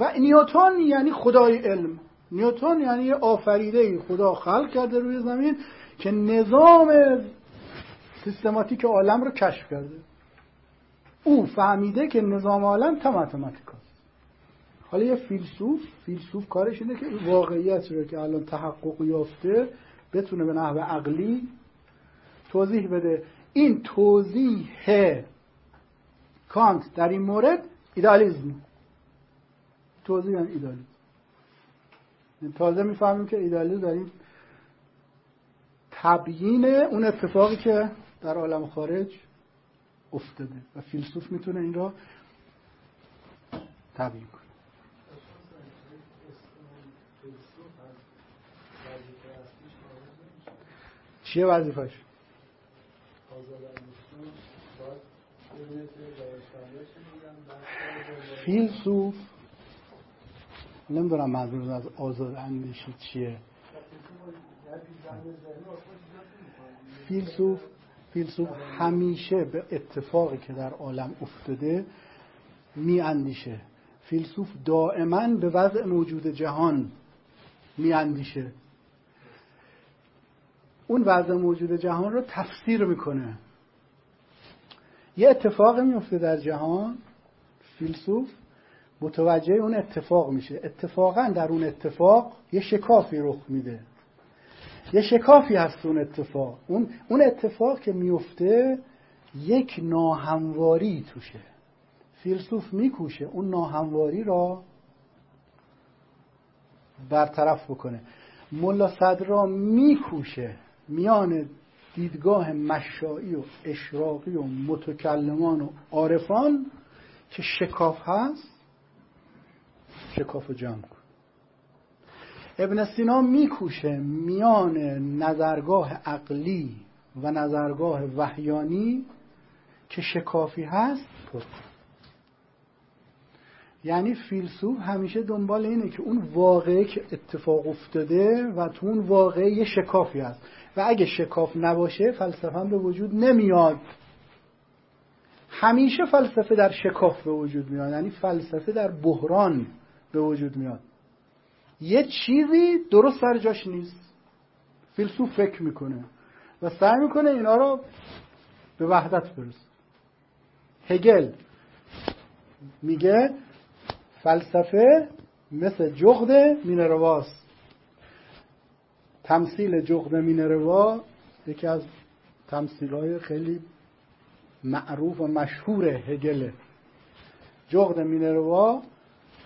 و نیوتن یعنی خدای علم. نیوتن یعنی آفریده‌ای خدا خلق کرده روی زمین که نظام سیستماتیک عالم رو کشف کرده. او فهمیده که نظام عالم تا متماتیکاست. حالا یه فیلسوف کارش اینه که این واقعیت رو که الان تحقق یافته بتونه به نحو عقلی توضیح بده. این توضیح کانت در این مورد ایدالیزم، توضیح ایدالیزم. تازه میفهمیم که ایدالیزم در این تبیین اون اتفاقی که در عالم خارج افتاده و فیلسوف میتونه این را تبیین کنه. چیه وظیفه‌اش؟ فیلسوف نمیدونم منظور از آزاداندیشی چیه. فیلسوف همیشه به اتفاقی که در عالم افتاده میاندیشه. فیلسوف دائما به وضع موجود جهان میاندیشه، اون وضع موجود جهان رو تفسیر میکنه. یه اتفاقی میفته در جهان، فیلسوف متوجه اون اتفاق میشه، اتفاقا در اون اتفاق یه شکافی رخ میده، یه شکافی هست اون اتفاق، اون اتفاق که میفته یک ناهمواری توشه. فیلسوف میکوشه اون ناهمواری را برطرف بکنه. ملا صدرا میکوشه میان دیدگاه مشائی و اشراقی و متکلمان و عارفان که شکاف هست، شکاف جمع کن. ابن سینا میکوشه میان نظرگاه عقلی و نظرگاه وحیانی که شکافی هست پر. یعنی فیلسوف همیشه دنبال اینه که اون واقعه که اتفاق افتاده و تو اون واقعه یه شکافی هست و اگه شکاف نباشه فلسفه هم به وجود نمیاد. همیشه فلسفه در شکاف به وجود میاد، یعنی فلسفه در بحران به وجود میاد. یه چیزی درست سر جاش نیست، فیلسوف فکر میکنه و سعی میکنه اینا رو به وحدت برسونه. هگل میگه فلسفه مثل جغد مینرواست. تمثیل جغد مینروا یکی از تمثیل‌های خیلی معروف و مشهور هگله. جغد مینروا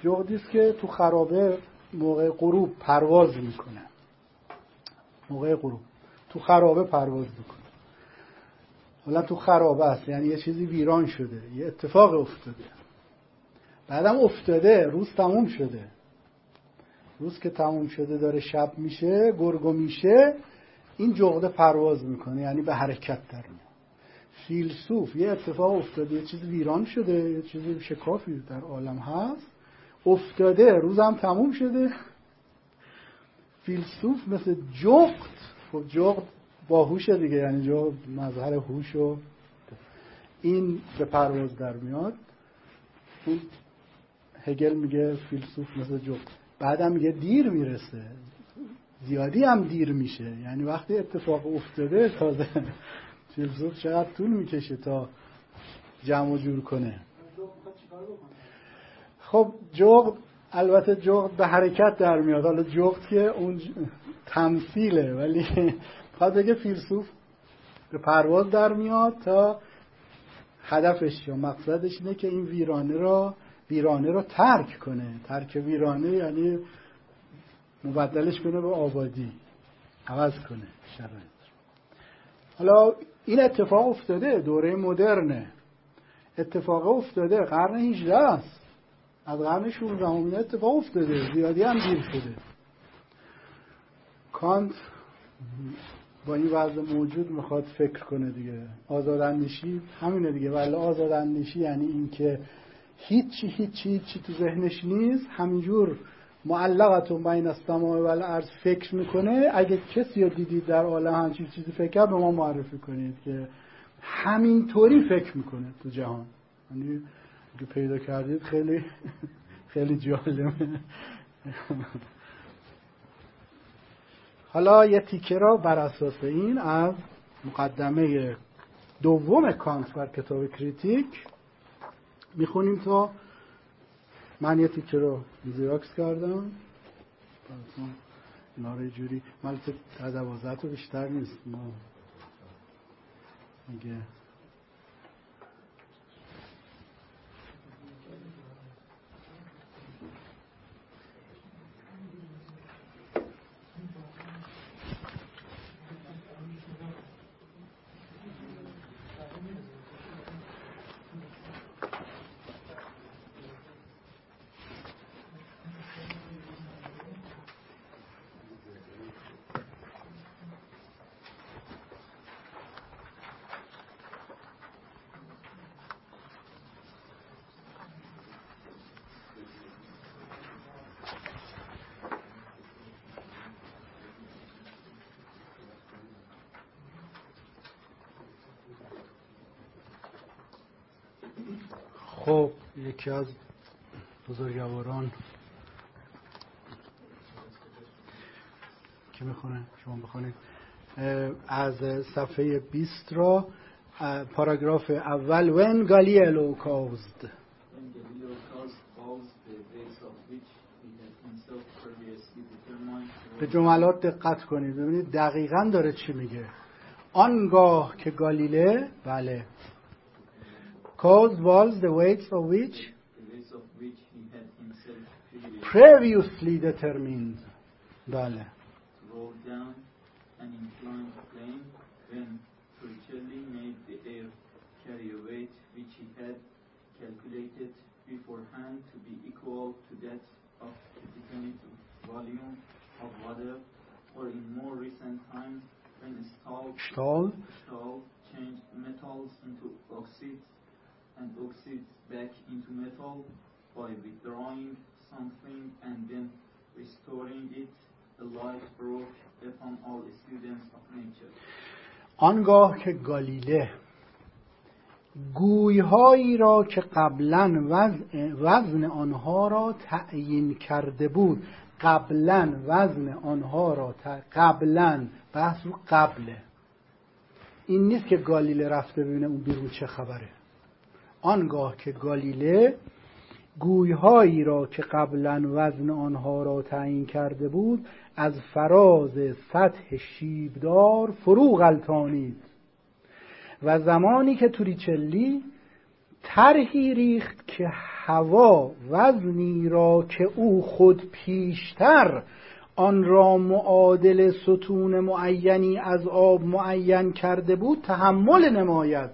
جغدی است که تو خرابه موقع غروب پرواز میکنه، موقع غروب تو خرابه پرواز میکنه. حالا تو خرابه است یعنی یه چیزی ویران شده، یه اتفاق افتاده، بعدم افتاده، روز تموم شده. روز که تموم شده داره شب میشه، گرگو میشه، این جغده پرواز میکنه، یعنی به حرکت در میاد. فیلسوف یه اتفاق افتاده، یه چیز ویران شده، یه چیز شکافی در عالم هست، افتاده، روزم تموم شده. فیلسوف مثل جغد، خب جغد باهوشه دیگه، یعنی جو مظهر هوش و این به پرواز در میاد. هگل میگه فیلسوف مثل جغد. بعدم میگه دیر میرسه، زیادی هم دیر میشه، یعنی وقتی اتفاق افتاده تازه فیلسوف چقدر طول میکشه تا جمع و جور کنه. خب جغد، البته جغد به حرکت در میاد، حالا جغد که اون تمثیله، ولی خواهد بگه فیلسوف به پرواز در میاد تا هدفش یا مقصدش اینه که این ویرانه را ترک کنه. ترک ویرانه یعنی مبدلش کنه به آبادی، عوض کنه شرایط. حالا این اتفاق افتاده، دوره مدرنه، اتفاق افتاده، قرن 18 است، از قرن 16 همین اتفاق افتاده، زیادی هم دیر شده. کانت با این وضع موجود میخواد فکر کنه دیگه. آزاداندیشی همینه دیگه. ولی آزاداندیشی یعنی این که هیچی تو ذهنش نیست، همینجور معلقتون بین السماء و الارض فکر میکنه. اگه کسی رو دیدید در عالم همچین چیزی فکر کرد به ما معرفی کنید که همینطوری فکر میکنه تو جهان. یعنی اگه پیدا کردید خیلی خیلی جالبه. حالا یه تیکه را بر اساس این از مقدمه دوم کانت بر کتاب کریتیک میخونیم تا من یه تیکه را زیراکس کردم، اینا رو جوری مالت تدوازت رو بیشتر نیست، ما میگه خب یکی از بزرگواران که میخونه شما بخونید از صفحه 20 را پاراگراف اول When Galileo caused به جملات دقت کنید ببینید دقیقاً داره چی میگه. آنگاه که گالیله بله caused was the weights of which he had himself previously determined بله rolled down an inclined plane when Torricelli made the air carry a weight which he had calculated beforehand to be equal to that of the definite volume of water, or in more recent times when Stahl changed metals into oxides and oxides back into metal by withdrawing something and then restoring it, the light broke upon all students of nature. آنگاه که گالیله گویهایی را که قبلا وزن آنها را تعیین کرده بود قبلا بحث رو قبله این نیست که گالیله رفته ببینه اون بیرون چه خبره. آنگاه که گالیله گویهایی را که قبلا وزن آنها را تعیین کرده بود از فراز سطح شیبدار فرو غلطانید و زمانی که توریچلی طرحی ریخت که هوا وزنی را که او خود پیشتر آن را معادل ستون معینی از آب معین کرده بود تحمل نماید،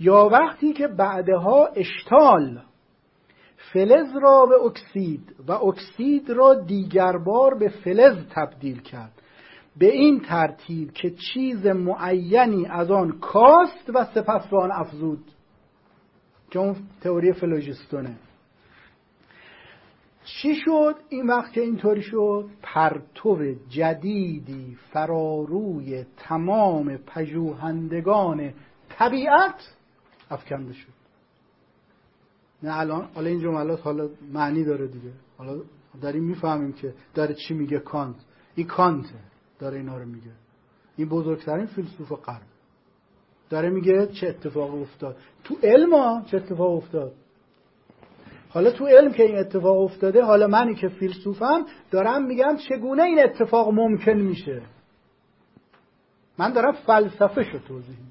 یا وقتی که بعدها اشتال فلز را به اکسید و اکسید را دیگر بار به فلز تبدیل کرد، به این ترتیب که چیز معینی از آن کاست و سپس به آن افزود، که اون تئوری فلوژیستونه. چی شد این وقت که اینطوری شد؟ پرتو جدیدی فراروی تمام پژوهندگان طبیعت افکنده شد. نه الان حالا این جملات حالا معنی داره دیگه، حالا داریم میفهمیم که داره چی میگه کانت. این کانته داره اینا رو میگه، این بزرگترین فیلسوف قرن داره میگه چه اتفاق افتاد تو علم ها، چه اتفاق افتاد. حالا تو علم که این اتفاق افتاده، حالا منی که فیلسوفم دارم میگم چگونه این اتفاق ممکن میشه. من دارم فلسفه شو توضیح میدم،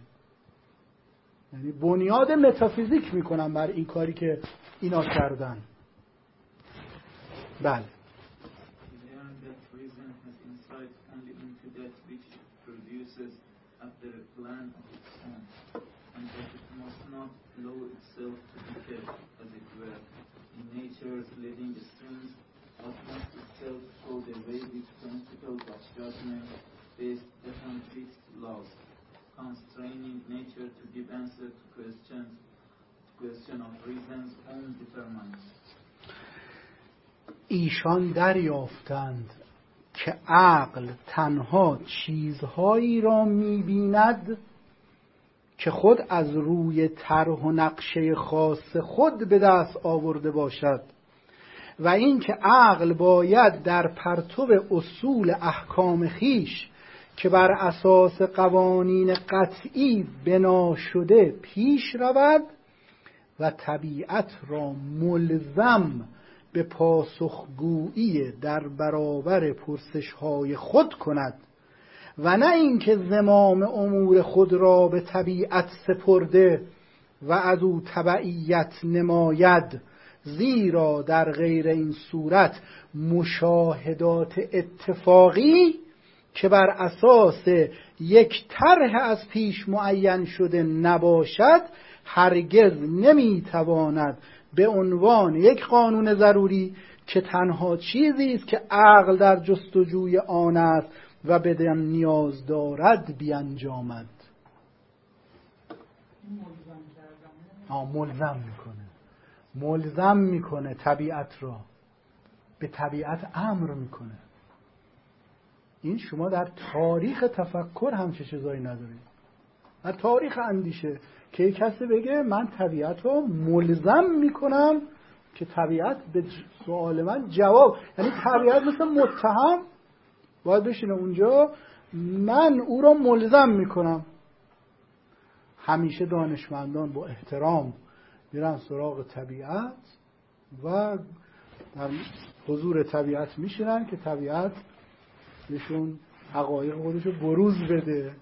یعنی بنیاد متافیزیک میکنم بر این کاری که اینا کردن. بله constraining nature to give answer to questions, question of reason's own determinants. ایشان دریافتند که عقل تنها چیزهایی را می‌بیند که خود از روی طرح و نقشه خاص خود به دست آورده باشد، و اینکه عقل باید در پرتو اصول احکام خویش که بر اساس قوانین قطعی بنا شده پیش رود و طبیعت را ملزم به پاسخگویی در برابر پرسش‌های خود کند، و نه اینکه زمام امور خود را به طبیعت سپرده و از او تبعیت نماید، زیرا در غیر این صورت مشاهدات اتفاقی که بر اساس یک طرح از پیش معین شده نباشد هرگز نمیتواند به عنوان یک قانون ضروری که تنها چیزی است که عقل در جستجوی آن است و بدن نیاز دارد بیانجامد. ملزم میکنه طبیعت را، به طبیعت امر میکنه. این شما در تاریخ تفکر همچه چیزایی ندارید. و تاریخ اندیشه که کسی بگه من طبیعت رو ملزم میکنم که طبیعت به سوال من جواب، یعنی طبیعت مثل متهم باید بشینه اونجا، من او را ملزم میکنم. همیشه دانشمندان با احترام میرن سراغ طبیعت و در حضور طبیعت میشینن که طبیعت بهشون حقایق خودش رو بروز بده.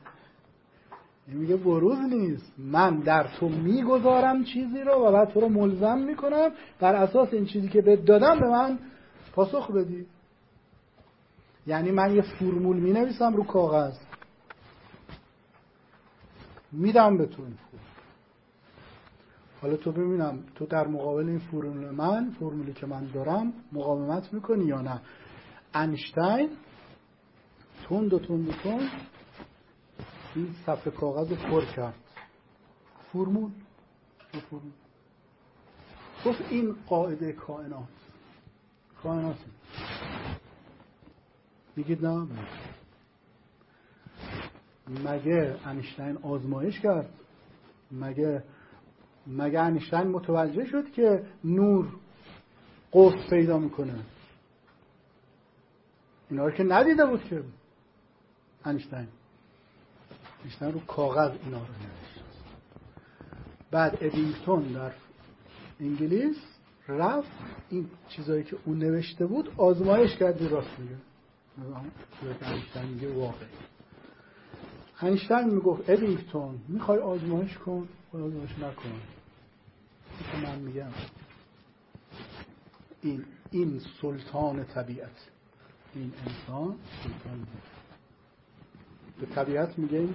این میگه بروز نیست، من در تو میگذارم چیزی رو و بعد تو رو ملزم میکنم بر اساس این چیزی که بهت دادم به من پاسخ بدی. یعنی من یه فرمول مینویسم رو کاغذ میدم به تو، این فرمول حالا تو ببینم تو در مقابل این فرمول من، فرمولی که من دارم، مقاومت میکنی یا نه. انشتین تند این صفحه کاغذ رو پر کرد، فرمول گفت این قاعده کائنات. میگید نه، مگه انیشتین آزمایش کرد؟ مگه انیشتین متوجه شد که نور قطب پیدا میکنه؟ اینا رو که ندیده بود که انیشتین رو کاغذ اینا رو نوشت. بعد ادینگتون در انگلیس رفت این چیزایی که اون نوشته بود آزمایش کرد. راست میگه، انیشتین میگفت ادینگتون میخوای آزمایش کن، آزمایش نکن، که من میگم این سلطان طبیعت، این انسان سلطان به طبیعت میگه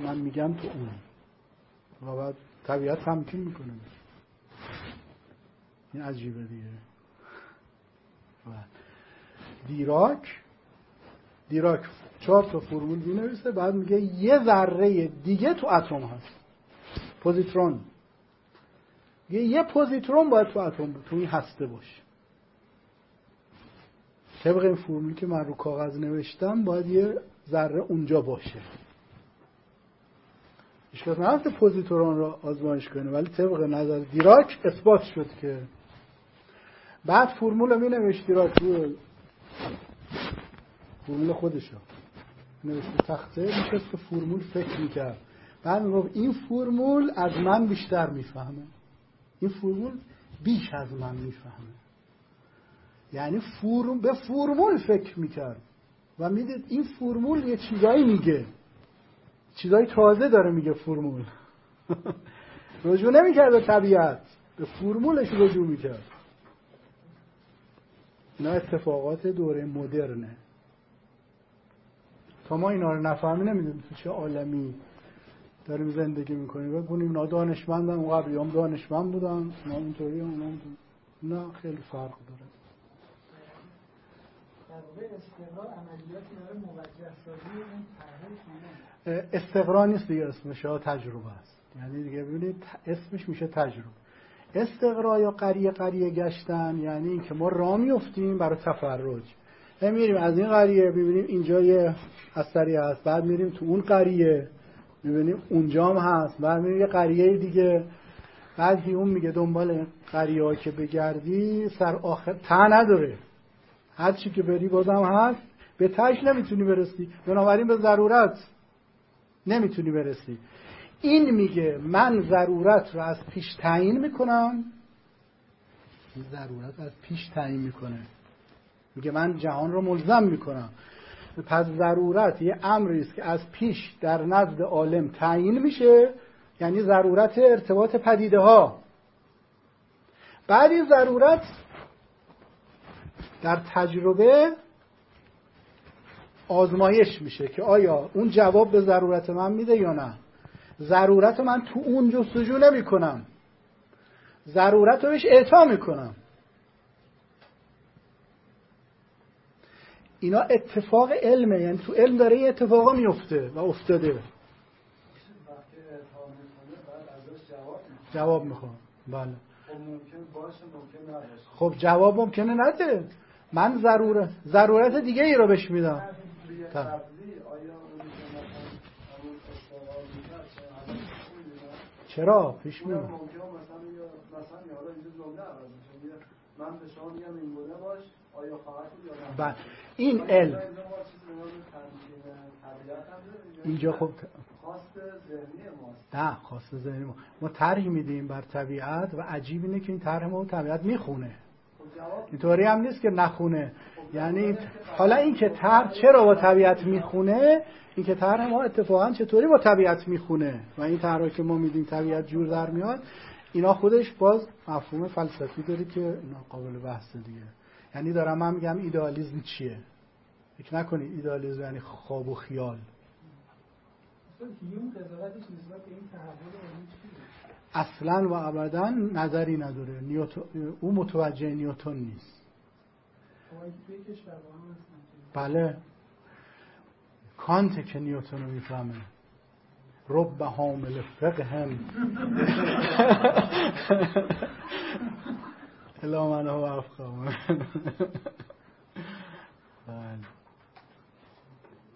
من میگم تو اون، و بعد طبیعت تمکین میکنه. این عجیبه دیگه. و دیراک 4 تا فرمول مینویسه، بعد میگه یه ذره دیگه تو اتم هست، پوزیترون. یه پوزیترون باید تو اتم بود، تو این هسته باشه. طبق این فرمولی که من رو کاغذ نوشتم باید یه ذره اونجا باشه. اشکال نداره پوزیترون رو آزمایش کنه، ولی طبق نظر دیراک اثبات شد که. بعد فرمول رو مینوشت دیراک، رو فرمول خودش رو نوشت تخته، میشست به فرمول فکر میکرد، بعد میگفت این فرمول از من بیشتر میفهمه، این فرمول بیش از من میفهمه. یعنی به فرمول فکر میکرد و میدید این فرمول یه چیزایی میگه، چیزایی تازه داره میگه فرمول. رجوع نمیکرد به طبیعت، به فرمولش رجوع میکرد. اینا اتفاقات دوره مدرنه. تا ما اینا رو نفهمی نمیدونیم تو چه عالمی داریم زندگی میکنیم. بگونیم اینا دانشمندن، اون قبلی هم دانشمند بودن، اونا اونطوری هم، نه، خیلی فرق داره. استقرار نیست دیگه، اسمش تجربه است. یعنی دیگه ببینید اسمش میشه تجربه. استقرار یا قریه گشتن، یعنی این که ما راه میافتیم برای تفرج، میریم از این قریه میبینیم اینجا یه اثری هست، بعد میریم تو اون قریه میبینیم اونجا هم هست، بعد میریم یه قریه دیگه. بعد هیوم میگه دنبال قریه ها که بگردی سر آخر ته نداره، هر چی که بری بازم هست، به تهش نمیتونی برسی، بنابراین به ضرورت نمیتونی برسی. این میگه من ضرورت رو از پیش تعیین میکنم، این ضرورت از پیش تعیین میکنه، میگه من جهان رو ملزم میکنم. پس ضرورت یه امری است که از پیش در نزد عالم تعیین میشه، یعنی ضرورت ارتباط پدیده ها. بعد این ضرورت در تجربه آزمایش میشه که آیا اون جواب به ضرورت من میده یا نه. ضرورت من تو اون جستجو نمی کنم، ضرورت رو بهش اعطا میکنم. اینا اتفاق علمه، یعنی تو علم داره این اتفاقا میفته و افتاده. وقتی اعطا میکنه بعد ازش جواب میخوام. بله، خب جواب ممکنه نده، من ضرورت دیگه ای رو بهش میدم. چرا پیش میاد مثلا حالا اینجوری جمله عوض میشه، من به شما میگم این گونه باش، آیا فقط یا این علم اینجا خب خواست ذهنی ماست. نه خواست ذهنی ما طرح میدیم بر طبیعت و عجیب اینه که این طرح ما طبیعت میخونه، اینطوری هم نیست که نخونه. یعنی حالا این که طرح چرا با طبیعت میخونه، این که طرح ما اتفاقا چطوری با طبیعت میخونه و این طرحی که ما میدیم طبیعت جور در میاد، اینا خودش باز مفهوم فلسفی داره که اینا قابل بحثه دیگه. یعنی دارم من میگم ایدئالیسم چیه؟ فکر نکنید ایدئالیسم یعنی خواب و خیال. اصلا و ابدا نظری نداره. او متوجه نیوتن نیست. بله کانت که نیوتن رو میفهمه، رب حامل فقه هم الا من هو افقه.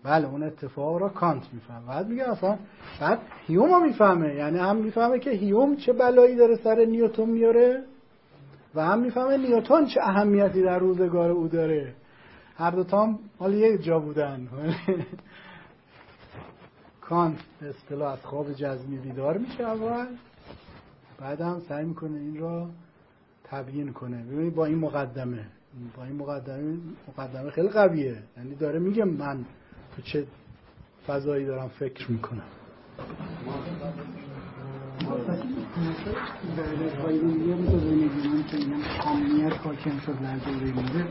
بله اون اتفاق را کانت میفهمه. بعد میگه اصلا بعد هیوم هم میفهمه، یعنی هم میفهمه که هیوم چه بلایی داره سر نیوتن میاره و هم میفهمه نیوتن چه اهمیتی در روزگار او داره. هر دوتا هم حالا یک جا بودن. کانت به اصطلاح از خواب جزمی بیدار میشه اول، بعد هم سعی میکنه این را تبیین کنه. ببینید با این مقدمه، مقدمه خیلی قویه، یعنی داره میگه من تو چه فضایی دارم فکر میکنم.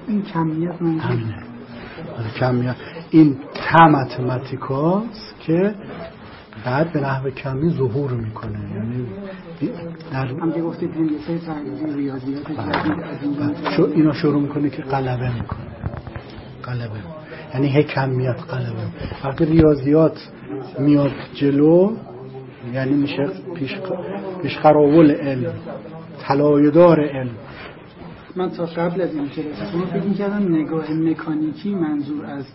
این کمیت منگه این تماتماتیکاست که بعد به نحو کمی ظهور میکنه. یعنی هم که گفتید هندسه سنجی ریاضیات چون اینا شروع میکنه که غلبه میکنه، غلبه یعنی هی کمیت غلبه. وقتی ریاضیات میاد جلو یعنی میشه پیش خراول علم، طلایه‌دار علم. من تا قبل از این کلاسمون فکر می‌کردم نگاه مکانیکی منظور از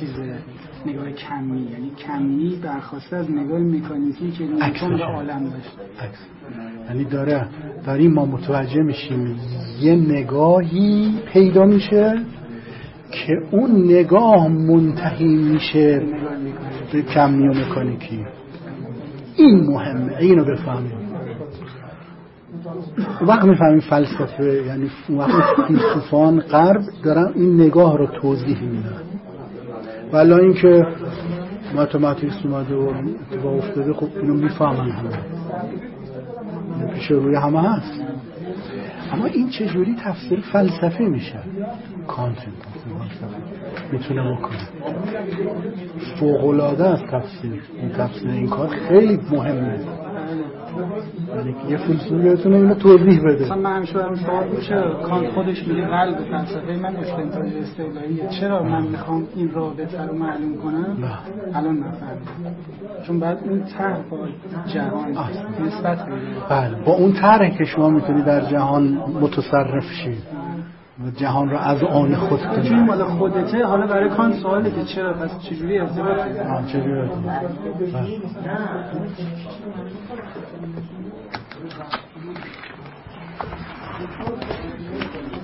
چیزه، نگاه کمی، یعنی کمی برخواسته از نگاه مکانیکی که نیوتن به عالم داشته. یعنی داریم ما متوجه میشیم یه نگاهی پیدا میشه که اون نگاه منتهی میشه به کمی و مکانیکی. این مهمه، اینو بفهمیم. وقت میفهمیم فلسفه، یعنی وقت فیلسوفان غرب دارن این نگاه رو توضیح میدن. ولی اینکه ماتماتیکس اومده و اتباع افتاده، خب اینو میفهمن همه، پیش روی همه هست. اما این چجوری تفسیر فلسفی میشه؟ کانت میتونه بکنه، فوق‌العاده است تفسیر. این تفسیر این کار خیلی مهمه، یعنی یه فلسفیتونه اینو توضیح بده. مثلا من شوام سوال میشه کانت خودش میگه قلب فلسفه من استنتاج استدلالیه، چرا من میخوام این رابطه رو معلوم کنم؟ الان نفهمیدم چون بعد اون طرح با جهان نسبت میده. بله با اون طرحی که شما میتونی در جهان متصرف شید و جهان رو از آن خود کنید. چون مال خودته. حالا برای کانت سواله که چرا، پس چجوری ارتباط پیدا کنه؟